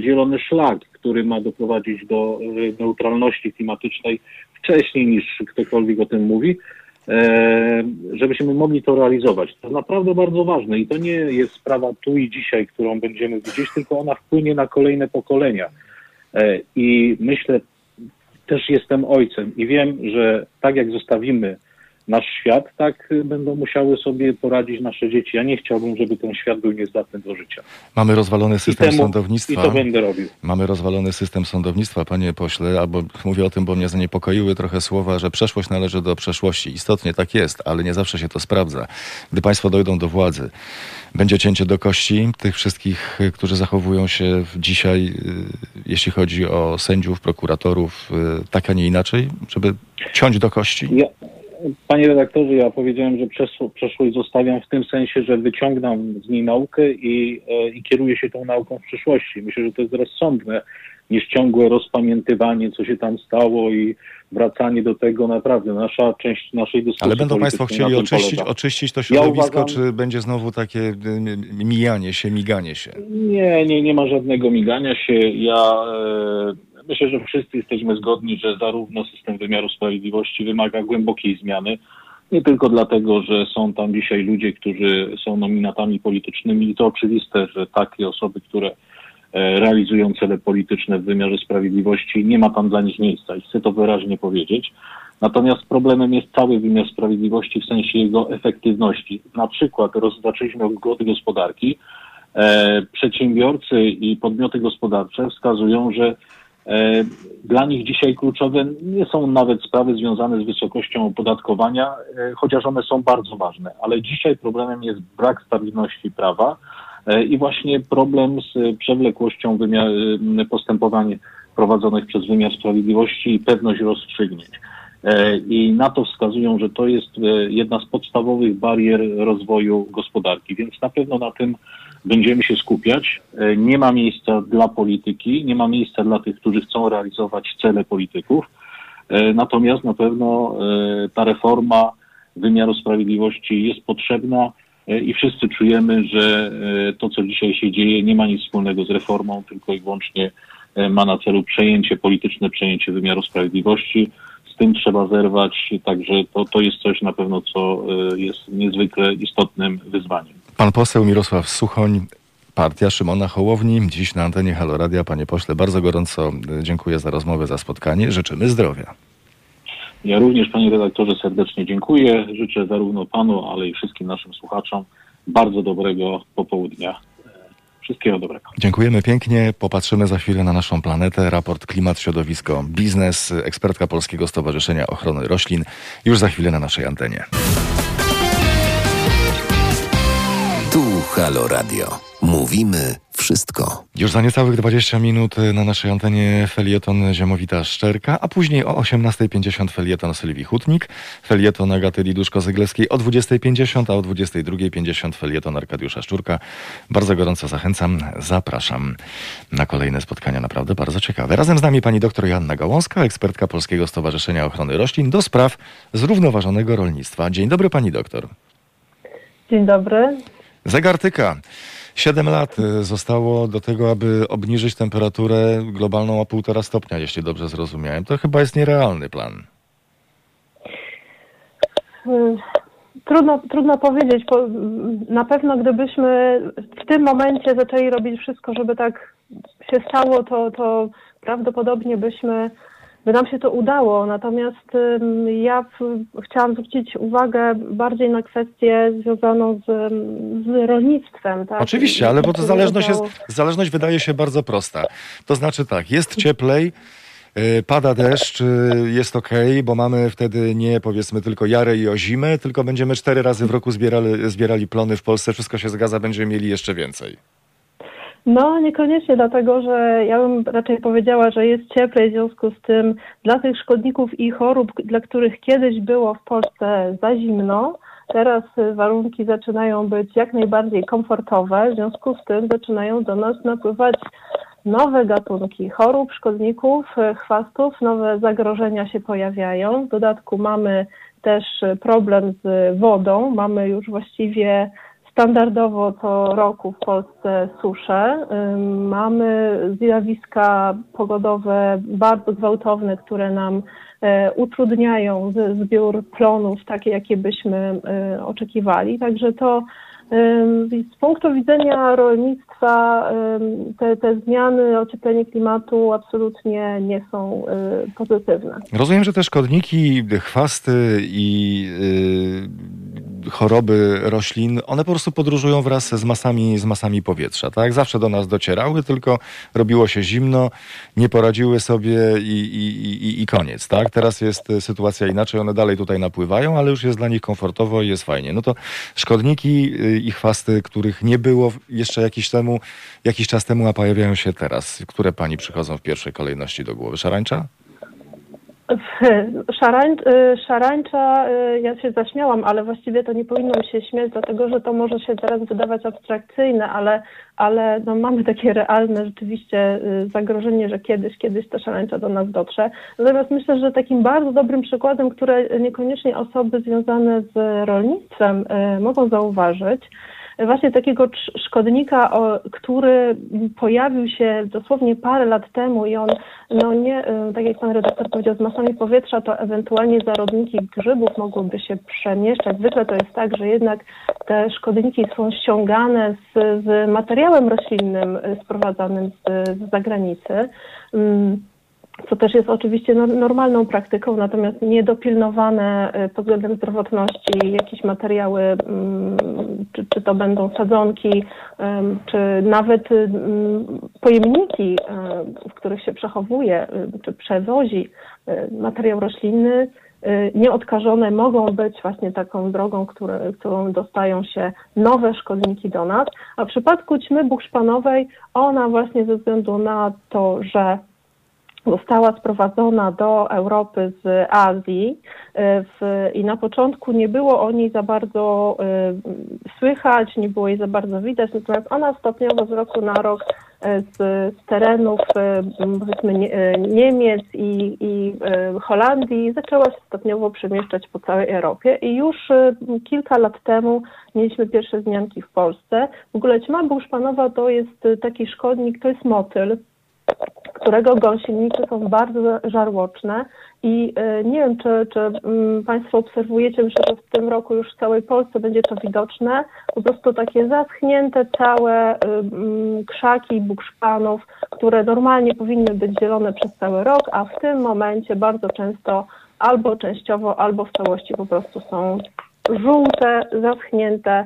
Zielony Szlak, który ma doprowadzić do neutralności klimatycznej wcześniej niż ktokolwiek o tym mówi, żebyśmy mogli to realizować. To naprawdę bardzo ważne i to nie jest sprawa tu i dzisiaj, którą będziemy widzieć, tylko ona wpłynie na kolejne pokolenia. I myślę, też jestem ojcem i wiem, że tak jak zostawimy nasz świat, tak będą musiały sobie poradzić nasze dzieci. Ja nie chciałbym, żeby ten świat był niezdatny do życia. Mamy rozwalony system sądownictwa. I to będę robił. Mamy rozwalony system sądownictwa, panie pośle, albo mówię o tym, bo mnie zaniepokoiły trochę słowa, że przeszłość należy do przeszłości. Istotnie tak jest, ale nie zawsze się to sprawdza. Gdy państwo dojdą do władzy, będzie cięcie do kości tych wszystkich, którzy zachowują się dzisiaj, jeśli chodzi o sędziów, prokuratorów, tak, a nie inaczej, żeby ciąć do kości. Panie redaktorze, ja powiedziałem, że przeszłość zostawiam w tym sensie, że wyciągam z niej naukę i kieruję się tą nauką w przyszłości. Myślę, że to jest rozsądne, niż ciągłe rozpamiętywanie, co się tam stało i wracanie do tego. Naprawdę nasza część naszej dyskusji. Ale będą państwo chcieli oczyścić to środowisko, czy będzie znowu takie mijanie się, miganie się? Nie ma żadnego migania się. Myślę, że wszyscy jesteśmy zgodni, że zarówno system wymiaru sprawiedliwości wymaga głębokiej zmiany, nie tylko dlatego, że są tam dzisiaj ludzie, którzy są nominatami politycznymi i to oczywiste, że takie osoby, które realizują cele polityczne w wymiarze sprawiedliwości, nie ma tam dla nich miejsca i chcę to wyraźnie powiedzieć. Natomiast problemem jest cały wymiar sprawiedliwości w sensie jego efektywności. Na przykład zaczęliśmy od gody gospodarki. Przedsiębiorcy i podmioty gospodarcze wskazują, że dla nich dzisiaj kluczowe nie są nawet sprawy związane z wysokością opodatkowania, chociaż one są bardzo ważne, ale dzisiaj problemem jest brak stabilności prawa i właśnie problem z przewlekłością postępowań prowadzonych przez wymiar sprawiedliwości i pewność rozstrzygnięć. I na to wskazują, że to jest jedna z podstawowych barier rozwoju gospodarki, więc na pewno na tym będziemy się skupiać. Nie ma miejsca dla polityki, nie ma miejsca dla tych, którzy chcą realizować cele polityków. Natomiast na pewno ta reforma wymiaru sprawiedliwości jest potrzebna i wszyscy czujemy, że to, co dzisiaj się dzieje, nie ma nic wspólnego z reformą, tylko i wyłącznie ma na celu polityczne przejęcie wymiaru sprawiedliwości. Z tym trzeba zerwać, także to jest coś na pewno, co jest niezwykle istotnym wyzwaniem. Pan poseł Mirosław Suchoń, partia Szymona Hołowni, dziś na antenie Halo Radia. Panie pośle, bardzo gorąco dziękuję za rozmowę, za spotkanie. Życzymy zdrowia. Ja również, panie redaktorze, serdecznie dziękuję. Życzę zarówno panu, ale i wszystkim naszym słuchaczom bardzo dobrego popołudnia. Wszystkiego dobrego. Dziękujemy pięknie. Popatrzymy za chwilę na naszą planetę. Raport Klimat, środowisko, biznes. Ekspertka Polskiego Stowarzyszenia Ochrony Roślin. Już za chwilę na naszej antenie. Tu Halo Radio. Mówimy wszystko. Już za niecałych 20 minut na naszej antenie felieton Ziemowita Szczerka, a później o 18:50 felieton Sylwii Hutnik, felieton Agaty Liduszko-Zyglewskiej o 20:50, a o 22:50 felieton Arkadiusza Szczurka. Bardzo gorąco zachęcam, zapraszam na kolejne spotkania naprawdę bardzo ciekawe. Razem z nami pani dr Joanna Gałązka, ekspertka Polskiego Stowarzyszenia Ochrony Roślin do spraw zrównoważonego rolnictwa. Dzień dobry pani doktor. Dzień dobry. Zegartyka. 7 lat zostało do tego, aby obniżyć temperaturę globalną o 1,5 stopnia, jeśli dobrze zrozumiałem. To chyba jest nierealny plan. Trudno powiedzieć. Na pewno gdybyśmy w tym momencie zaczęli robić wszystko, żeby tak się stało, to prawdopodobnie by nam się to udało. Natomiast ja chciałam zwrócić uwagę bardziej na kwestię związaną z rolnictwo. Tak? Oczywiście, ale bo to zależność wydaje się bardzo prosta. To znaczy tak, jest cieplej, pada deszcz, jest okej, bo mamy wtedy nie powiedzmy tylko jarę i ozimę, tylko będziemy 4 razy w roku zbierali plony w Polsce, wszystko się zgadza, będziemy mieli jeszcze więcej. No niekoniecznie, dlatego że ja bym raczej powiedziała, że jest cieplej, w związku z tym dla tych szkodników i chorób, dla których kiedyś było w Polsce za zimno, teraz warunki zaczynają być jak najbardziej komfortowe, w związku z tym zaczynają do nas napływać nowe gatunki chorób, szkodników, chwastów, nowe zagrożenia się pojawiają. W dodatku mamy też problem z wodą, mamy już właściwie standardowo co roku w Polsce suszę. Mamy zjawiska pogodowe bardzo gwałtowne, które nam utrudniają zbiór plonów, takie jakie byśmy oczekiwali. Także to z punktu widzenia rolnictwa te zmiany, ocieplenie klimatu absolutnie nie są pozytywne. Rozumiem, że te szkodniki, chwasty i choroby roślin, one po prostu podróżują wraz z masami powietrza, tak? Zawsze do nas docierały, tylko robiło się zimno, nie poradziły sobie i koniec, tak? Teraz jest sytuacja inaczej, one dalej tutaj napływają, ale już jest dla nich komfortowo i jest fajnie. No to szkodniki i chwasty, których nie było jeszcze jakiś czas temu, a pojawiają się teraz. Które pani przychodzą w pierwszej kolejności do głowy? Szarańcza? Szarańcza, ja się zaśmiałam, ale właściwie to nie powinnam się śmiać, dlatego że to może się teraz wydawać abstrakcyjne, ale no mamy takie realne rzeczywiście zagrożenie, że kiedyś ta szarańcza do nas dotrze. Natomiast myślę, że takim bardzo dobrym przykładem, które niekoniecznie osoby związane z rolnictwem mogą zauważyć, właśnie takiego szkodnika, który pojawił się dosłownie parę lat temu i on, no nie, tak jak pan redaktor powiedział, z masami powietrza, to ewentualnie zarodniki grzybów mogłyby się przemieszczać. Zwykle to jest tak, że jednak te szkodniki są ściągane z materiałem roślinnym sprowadzanym z zagranicy, co też jest oczywiście normalną praktyką, natomiast niedopilnowane pod względem zdrowotności jakieś materiały, czy to będą sadzonki, czy nawet pojemniki, w których się przechowuje, czy przewozi materiał roślinny, nieodkażone mogą być właśnie taką drogą, którą dostają się nowe szkodniki do nas. A w przypadku ćmy bukszpanowej, ona właśnie ze względu na to, że została sprowadzona do Europy z Azji i na początku nie było o niej za bardzo słychać, nie było jej za bardzo widać, natomiast ona stopniowo z roku na rok z terenów Niemiec i Holandii zaczęła się stopniowo przemieszczać po całej Europie i już kilka lat temu mieliśmy pierwsze zmianki w Polsce. W ogóle ćma burszpanowa to jest taki szkodnik, to jest motyl, którego gąsienice są bardzo żarłoczne i nie wiem, czy Państwo obserwujecie, myślę, że w tym roku już w całej Polsce będzie to widoczne, po prostu takie zaschnięte całe krzaki bukszpanów, które normalnie powinny być zielone przez cały rok, a w tym momencie bardzo często albo częściowo, albo w całości po prostu są żółte, zaschnięte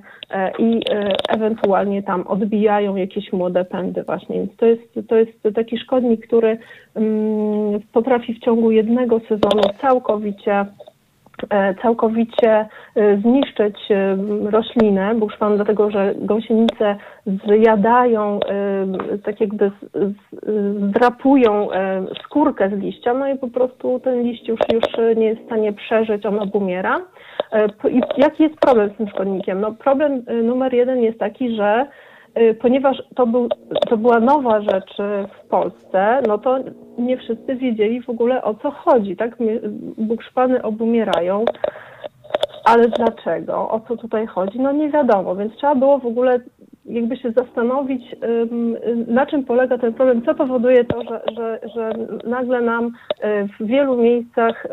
i ewentualnie tam odbijają jakieś młode pędy właśnie. Więc to jest taki szkodnik, który potrafi w ciągu jednego sezonu całkowicie zniszczyć roślinę buszpan, dlatego że gąsienice zjadają, tak jakby zdrapują skórkę z liścia, no i po prostu ten liść już nie jest w stanie przeżyć, on obumiera. I jaki jest problem z tym szkodnikiem? No, problem numer jeden jest taki, że ponieważ to była nowa rzecz w Polsce, no to nie wszyscy wiedzieli w ogóle, o co chodzi, tak? Bukszpany obumierają, ale dlaczego? O co tutaj chodzi? No nie wiadomo, więc trzeba było w ogóle jakby się zastanowić, na czym polega ten problem, co powoduje to, że nagle nam w wielu miejscach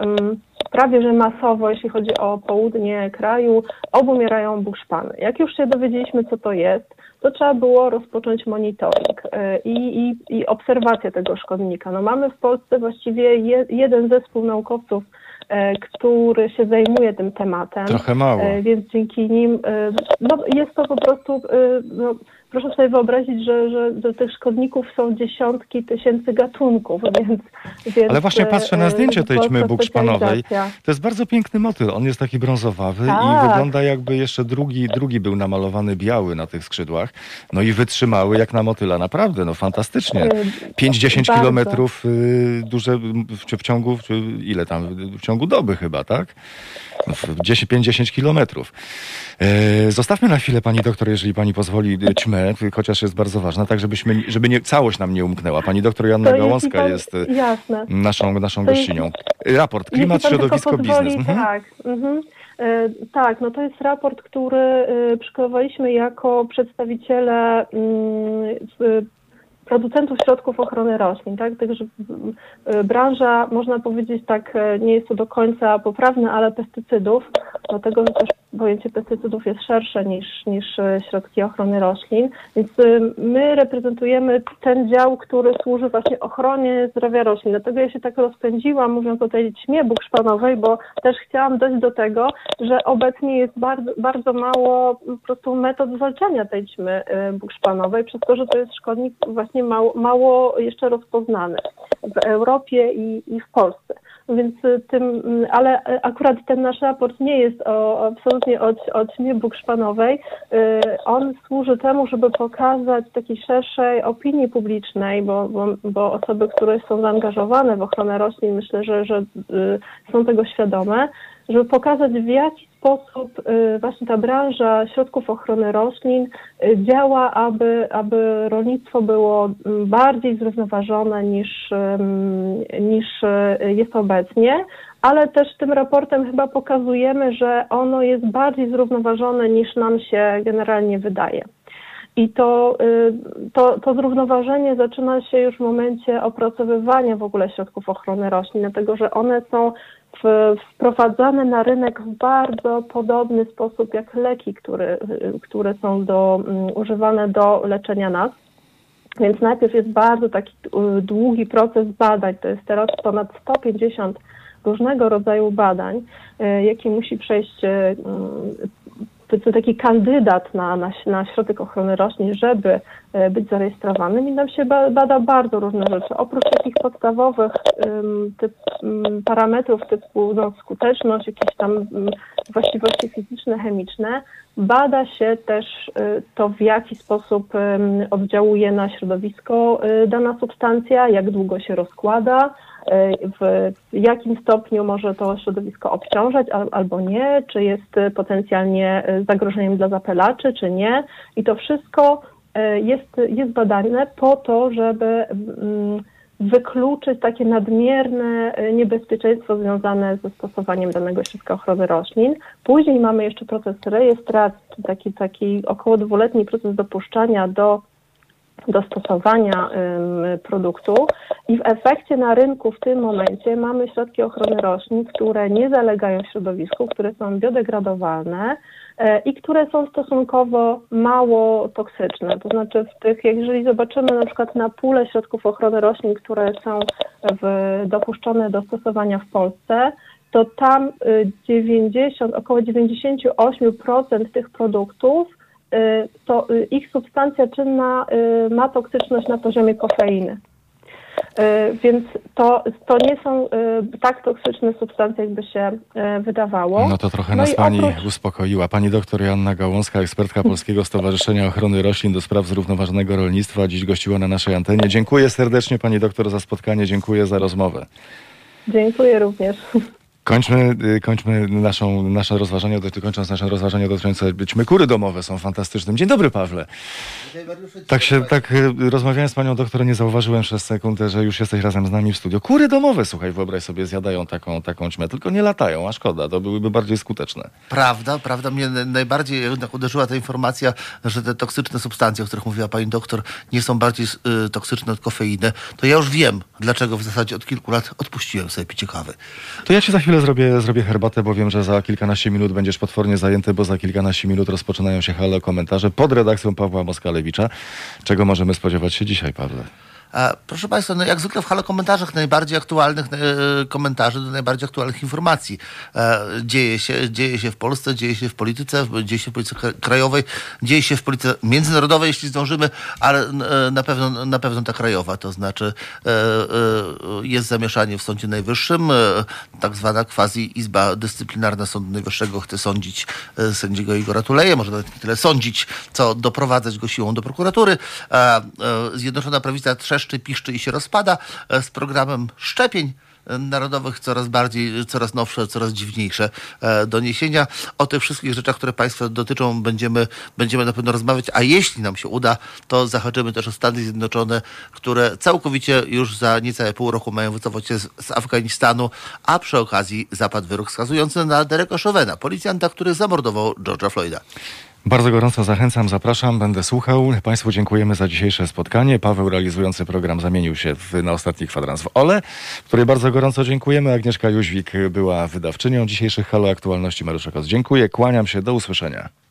prawie że masowo, jeśli chodzi o południe kraju, obumierają bukszpany. Jak już się dowiedzieliśmy, co to jest, to trzeba było rozpocząć monitoring i obserwację tego szkodnika. No mamy w Polsce właściwie jeden zespół naukowców, który się zajmuje tym tematem. Trochę mało. Więc dzięki nim, no jest to po prostu, no, proszę sobie wyobrazić, że do tych szkodników są dziesiątki tysięcy gatunków, więc ale właśnie patrzę na zdjęcie tej ćmy bukszpanowej. To jest bardzo piękny motyl. On jest taki brązowawy i wygląda jakby jeszcze drugi był namalowany biały na tych skrzydłach. No i wytrzymały jak na motyla. Naprawdę, no fantastycznie. 5-10 kilometrów duże w ciągu doby chyba, tak? 5-10 kilometrów. Zostawmy na chwilę, pani doktor, jeżeli pani pozwoli, ćmę, chociaż jest bardzo ważna, tak żeby nie, całość nam nie umknęła. Pani doktor Joanna Gałązka jest naszą gościnią. Raport Klimat, środowisko, biznes. Tak, tak, no to jest raport, który przygotowaliśmy jako przedstawiciele producentów środków ochrony roślin, tak? Także branża, można powiedzieć tak, nie jest to do końca poprawne, ale pestycydów, dlatego że też pojęcie pestycydów jest szersze niż środki ochrony roślin. Więc my reprezentujemy ten dział, który służy właśnie ochronie zdrowia roślin. Dlatego ja się tak rozpędziłam, mówiąc o tej ćmie bukszpanowej, bo też chciałam dojść do tego, że obecnie jest bardzo, bardzo mało po prostu metod zwalczania tej ćmy bukszpanowej, przez to, że to jest szkodnik właśnie mało jeszcze rozpoznany w Europie i w Polsce. Więc ale akurat ten nasz raport nie jest absolutnie o ćmie bukszpanowej. On służy temu, żeby pokazać takiej szerszej opinii publicznej, bo osoby, które są zaangażowane w ochronę roślin, myślę, że są tego świadome, żeby pokazać, w jaki sposób właśnie ta branża środków ochrony roślin działa, aby rolnictwo było bardziej zrównoważone niż jest obecnie, ale też tym raportem chyba pokazujemy, że ono jest bardziej zrównoważone niż nam się generalnie wydaje. I to zrównoważenie zaczyna się już w momencie opracowywania w ogóle środków ochrony roślin, dlatego że one są wprowadzane na rynek w bardzo podobny sposób jak leki, które są używane do leczenia nas. Więc najpierw jest bardzo taki długi proces badań, to jest teraz ponad 150 różnego rodzaju badań, jakie musi przejść to taki kandydat na środek ochrony roślin, żeby być zarejestrowanym, i nam się bada bardzo różne rzeczy. Oprócz takich podstawowych parametrów typu skuteczność, jakieś tam właściwości fizyczne, chemiczne, bada się też to, w jaki sposób oddziałuje na środowisko dana substancja, jak długo się rozkłada, w jakim stopniu może to środowisko obciążać albo nie, czy jest potencjalnie zagrożeniem dla zapylaczy, czy nie. I to wszystko jest badane po to, żeby wykluczyć takie nadmierne niebezpieczeństwo związane ze stosowaniem danego środka ochrony roślin. Później mamy jeszcze proces rejestracji, taki około dwuletni proces dopuszczania do dostosowania produktu i w efekcie na rynku w tym momencie mamy środki ochrony roślin, które nie zalegają w środowisku, które są biodegradowalne i które są stosunkowo mało toksyczne. To znaczy jeżeli zobaczymy na przykład na pulę środków ochrony roślin, które są dopuszczone do stosowania w Polsce, to tam około 98% tych produktów to ich substancja czynna ma toksyczność na poziomie kofeiny. Więc to nie są tak toksyczne substancje, jakby się wydawało. No to trochę nas pani uspokoiła. Pani doktor Joanna Gałązka, ekspertka Polskiego Stowarzyszenia Ochrony Roślin do spraw zrównoważonego rolnictwa, dziś gościła na naszej antenie. Dziękuję serdecznie pani doktor za spotkanie, dziękuję za rozmowę. Dziękuję również. Kończmy nasze rozważania dotyczące ćmykury domowe są fantastyczne. Dzień dobry, Pawle. Tak rozmawiałem z panią doktor, nie zauważyłem przez sekundę, że już jesteś razem z nami w studiu. Kury domowe, słuchaj, wyobraź sobie, zjadają taką ćmę, tylko nie latają, a szkoda, to byłyby bardziej skuteczne. Prawda. Mnie najbardziej jednak uderzyła ta informacja, że te toksyczne substancje, o których mówiła pani doktor, nie są bardziej toksyczne od kofeiny. To ja już wiem, dlaczego w zasadzie od kilku lat odpuściłem sobie picie kawy. To ja ci za chwilę zrobię herbatę, bo wiem, że za kilkanaście minut będziesz potwornie zajęty, bo za kilkanaście minut rozpoczynają się Halo Komentarze pod redakcją Pawła Moskalewicza. Czego możemy spodziewać się dzisiaj, Pawle? Proszę Państwa, jak zwykle w Halo Komentarzach najbardziej aktualnych komentarzy do najbardziej aktualnych informacji. Dzieje się w Polsce, dzieje się w polityce, dzieje się w polityce krajowej, dzieje się w polityce międzynarodowej, jeśli zdążymy, ale na pewno ta krajowa, to znaczy jest zamieszanie w Sądzie Najwyższym, tak zwana quasi Izba Dyscyplinarna Sądu Najwyższego chce sądzić sędziego Igora Tuleję, może nawet nie tyle sądzić, co doprowadzać go siłą do prokuratury. Zjednoczona Prawica trzeszczy, piszczy i się rozpada z programem szczepień narodowych, coraz nowsze, coraz dziwniejsze doniesienia. O tych wszystkich rzeczach, które Państwa dotyczą, będziemy na pewno rozmawiać, a jeśli nam się uda, to zahaczymy też o Stany Zjednoczone, które całkowicie już za niecałe pół roku mają wycofać się z Afganistanu, a przy okazji zapadł wyrok skazujący na Dereka Chauvena, policjanta, który zamordował George'a Floyda. Bardzo gorąco zachęcam, zapraszam, będę słuchał. Państwu dziękujemy za dzisiejsze spotkanie. Paweł realizujący program zamienił się na ostatni kwadrans w Ole, której bardzo gorąco dziękujemy. Agnieszka Jóźwik była wydawczynią dzisiejszych Halo Aktualności. Mariusz Rokos, dziękuję, kłaniam się, do usłyszenia.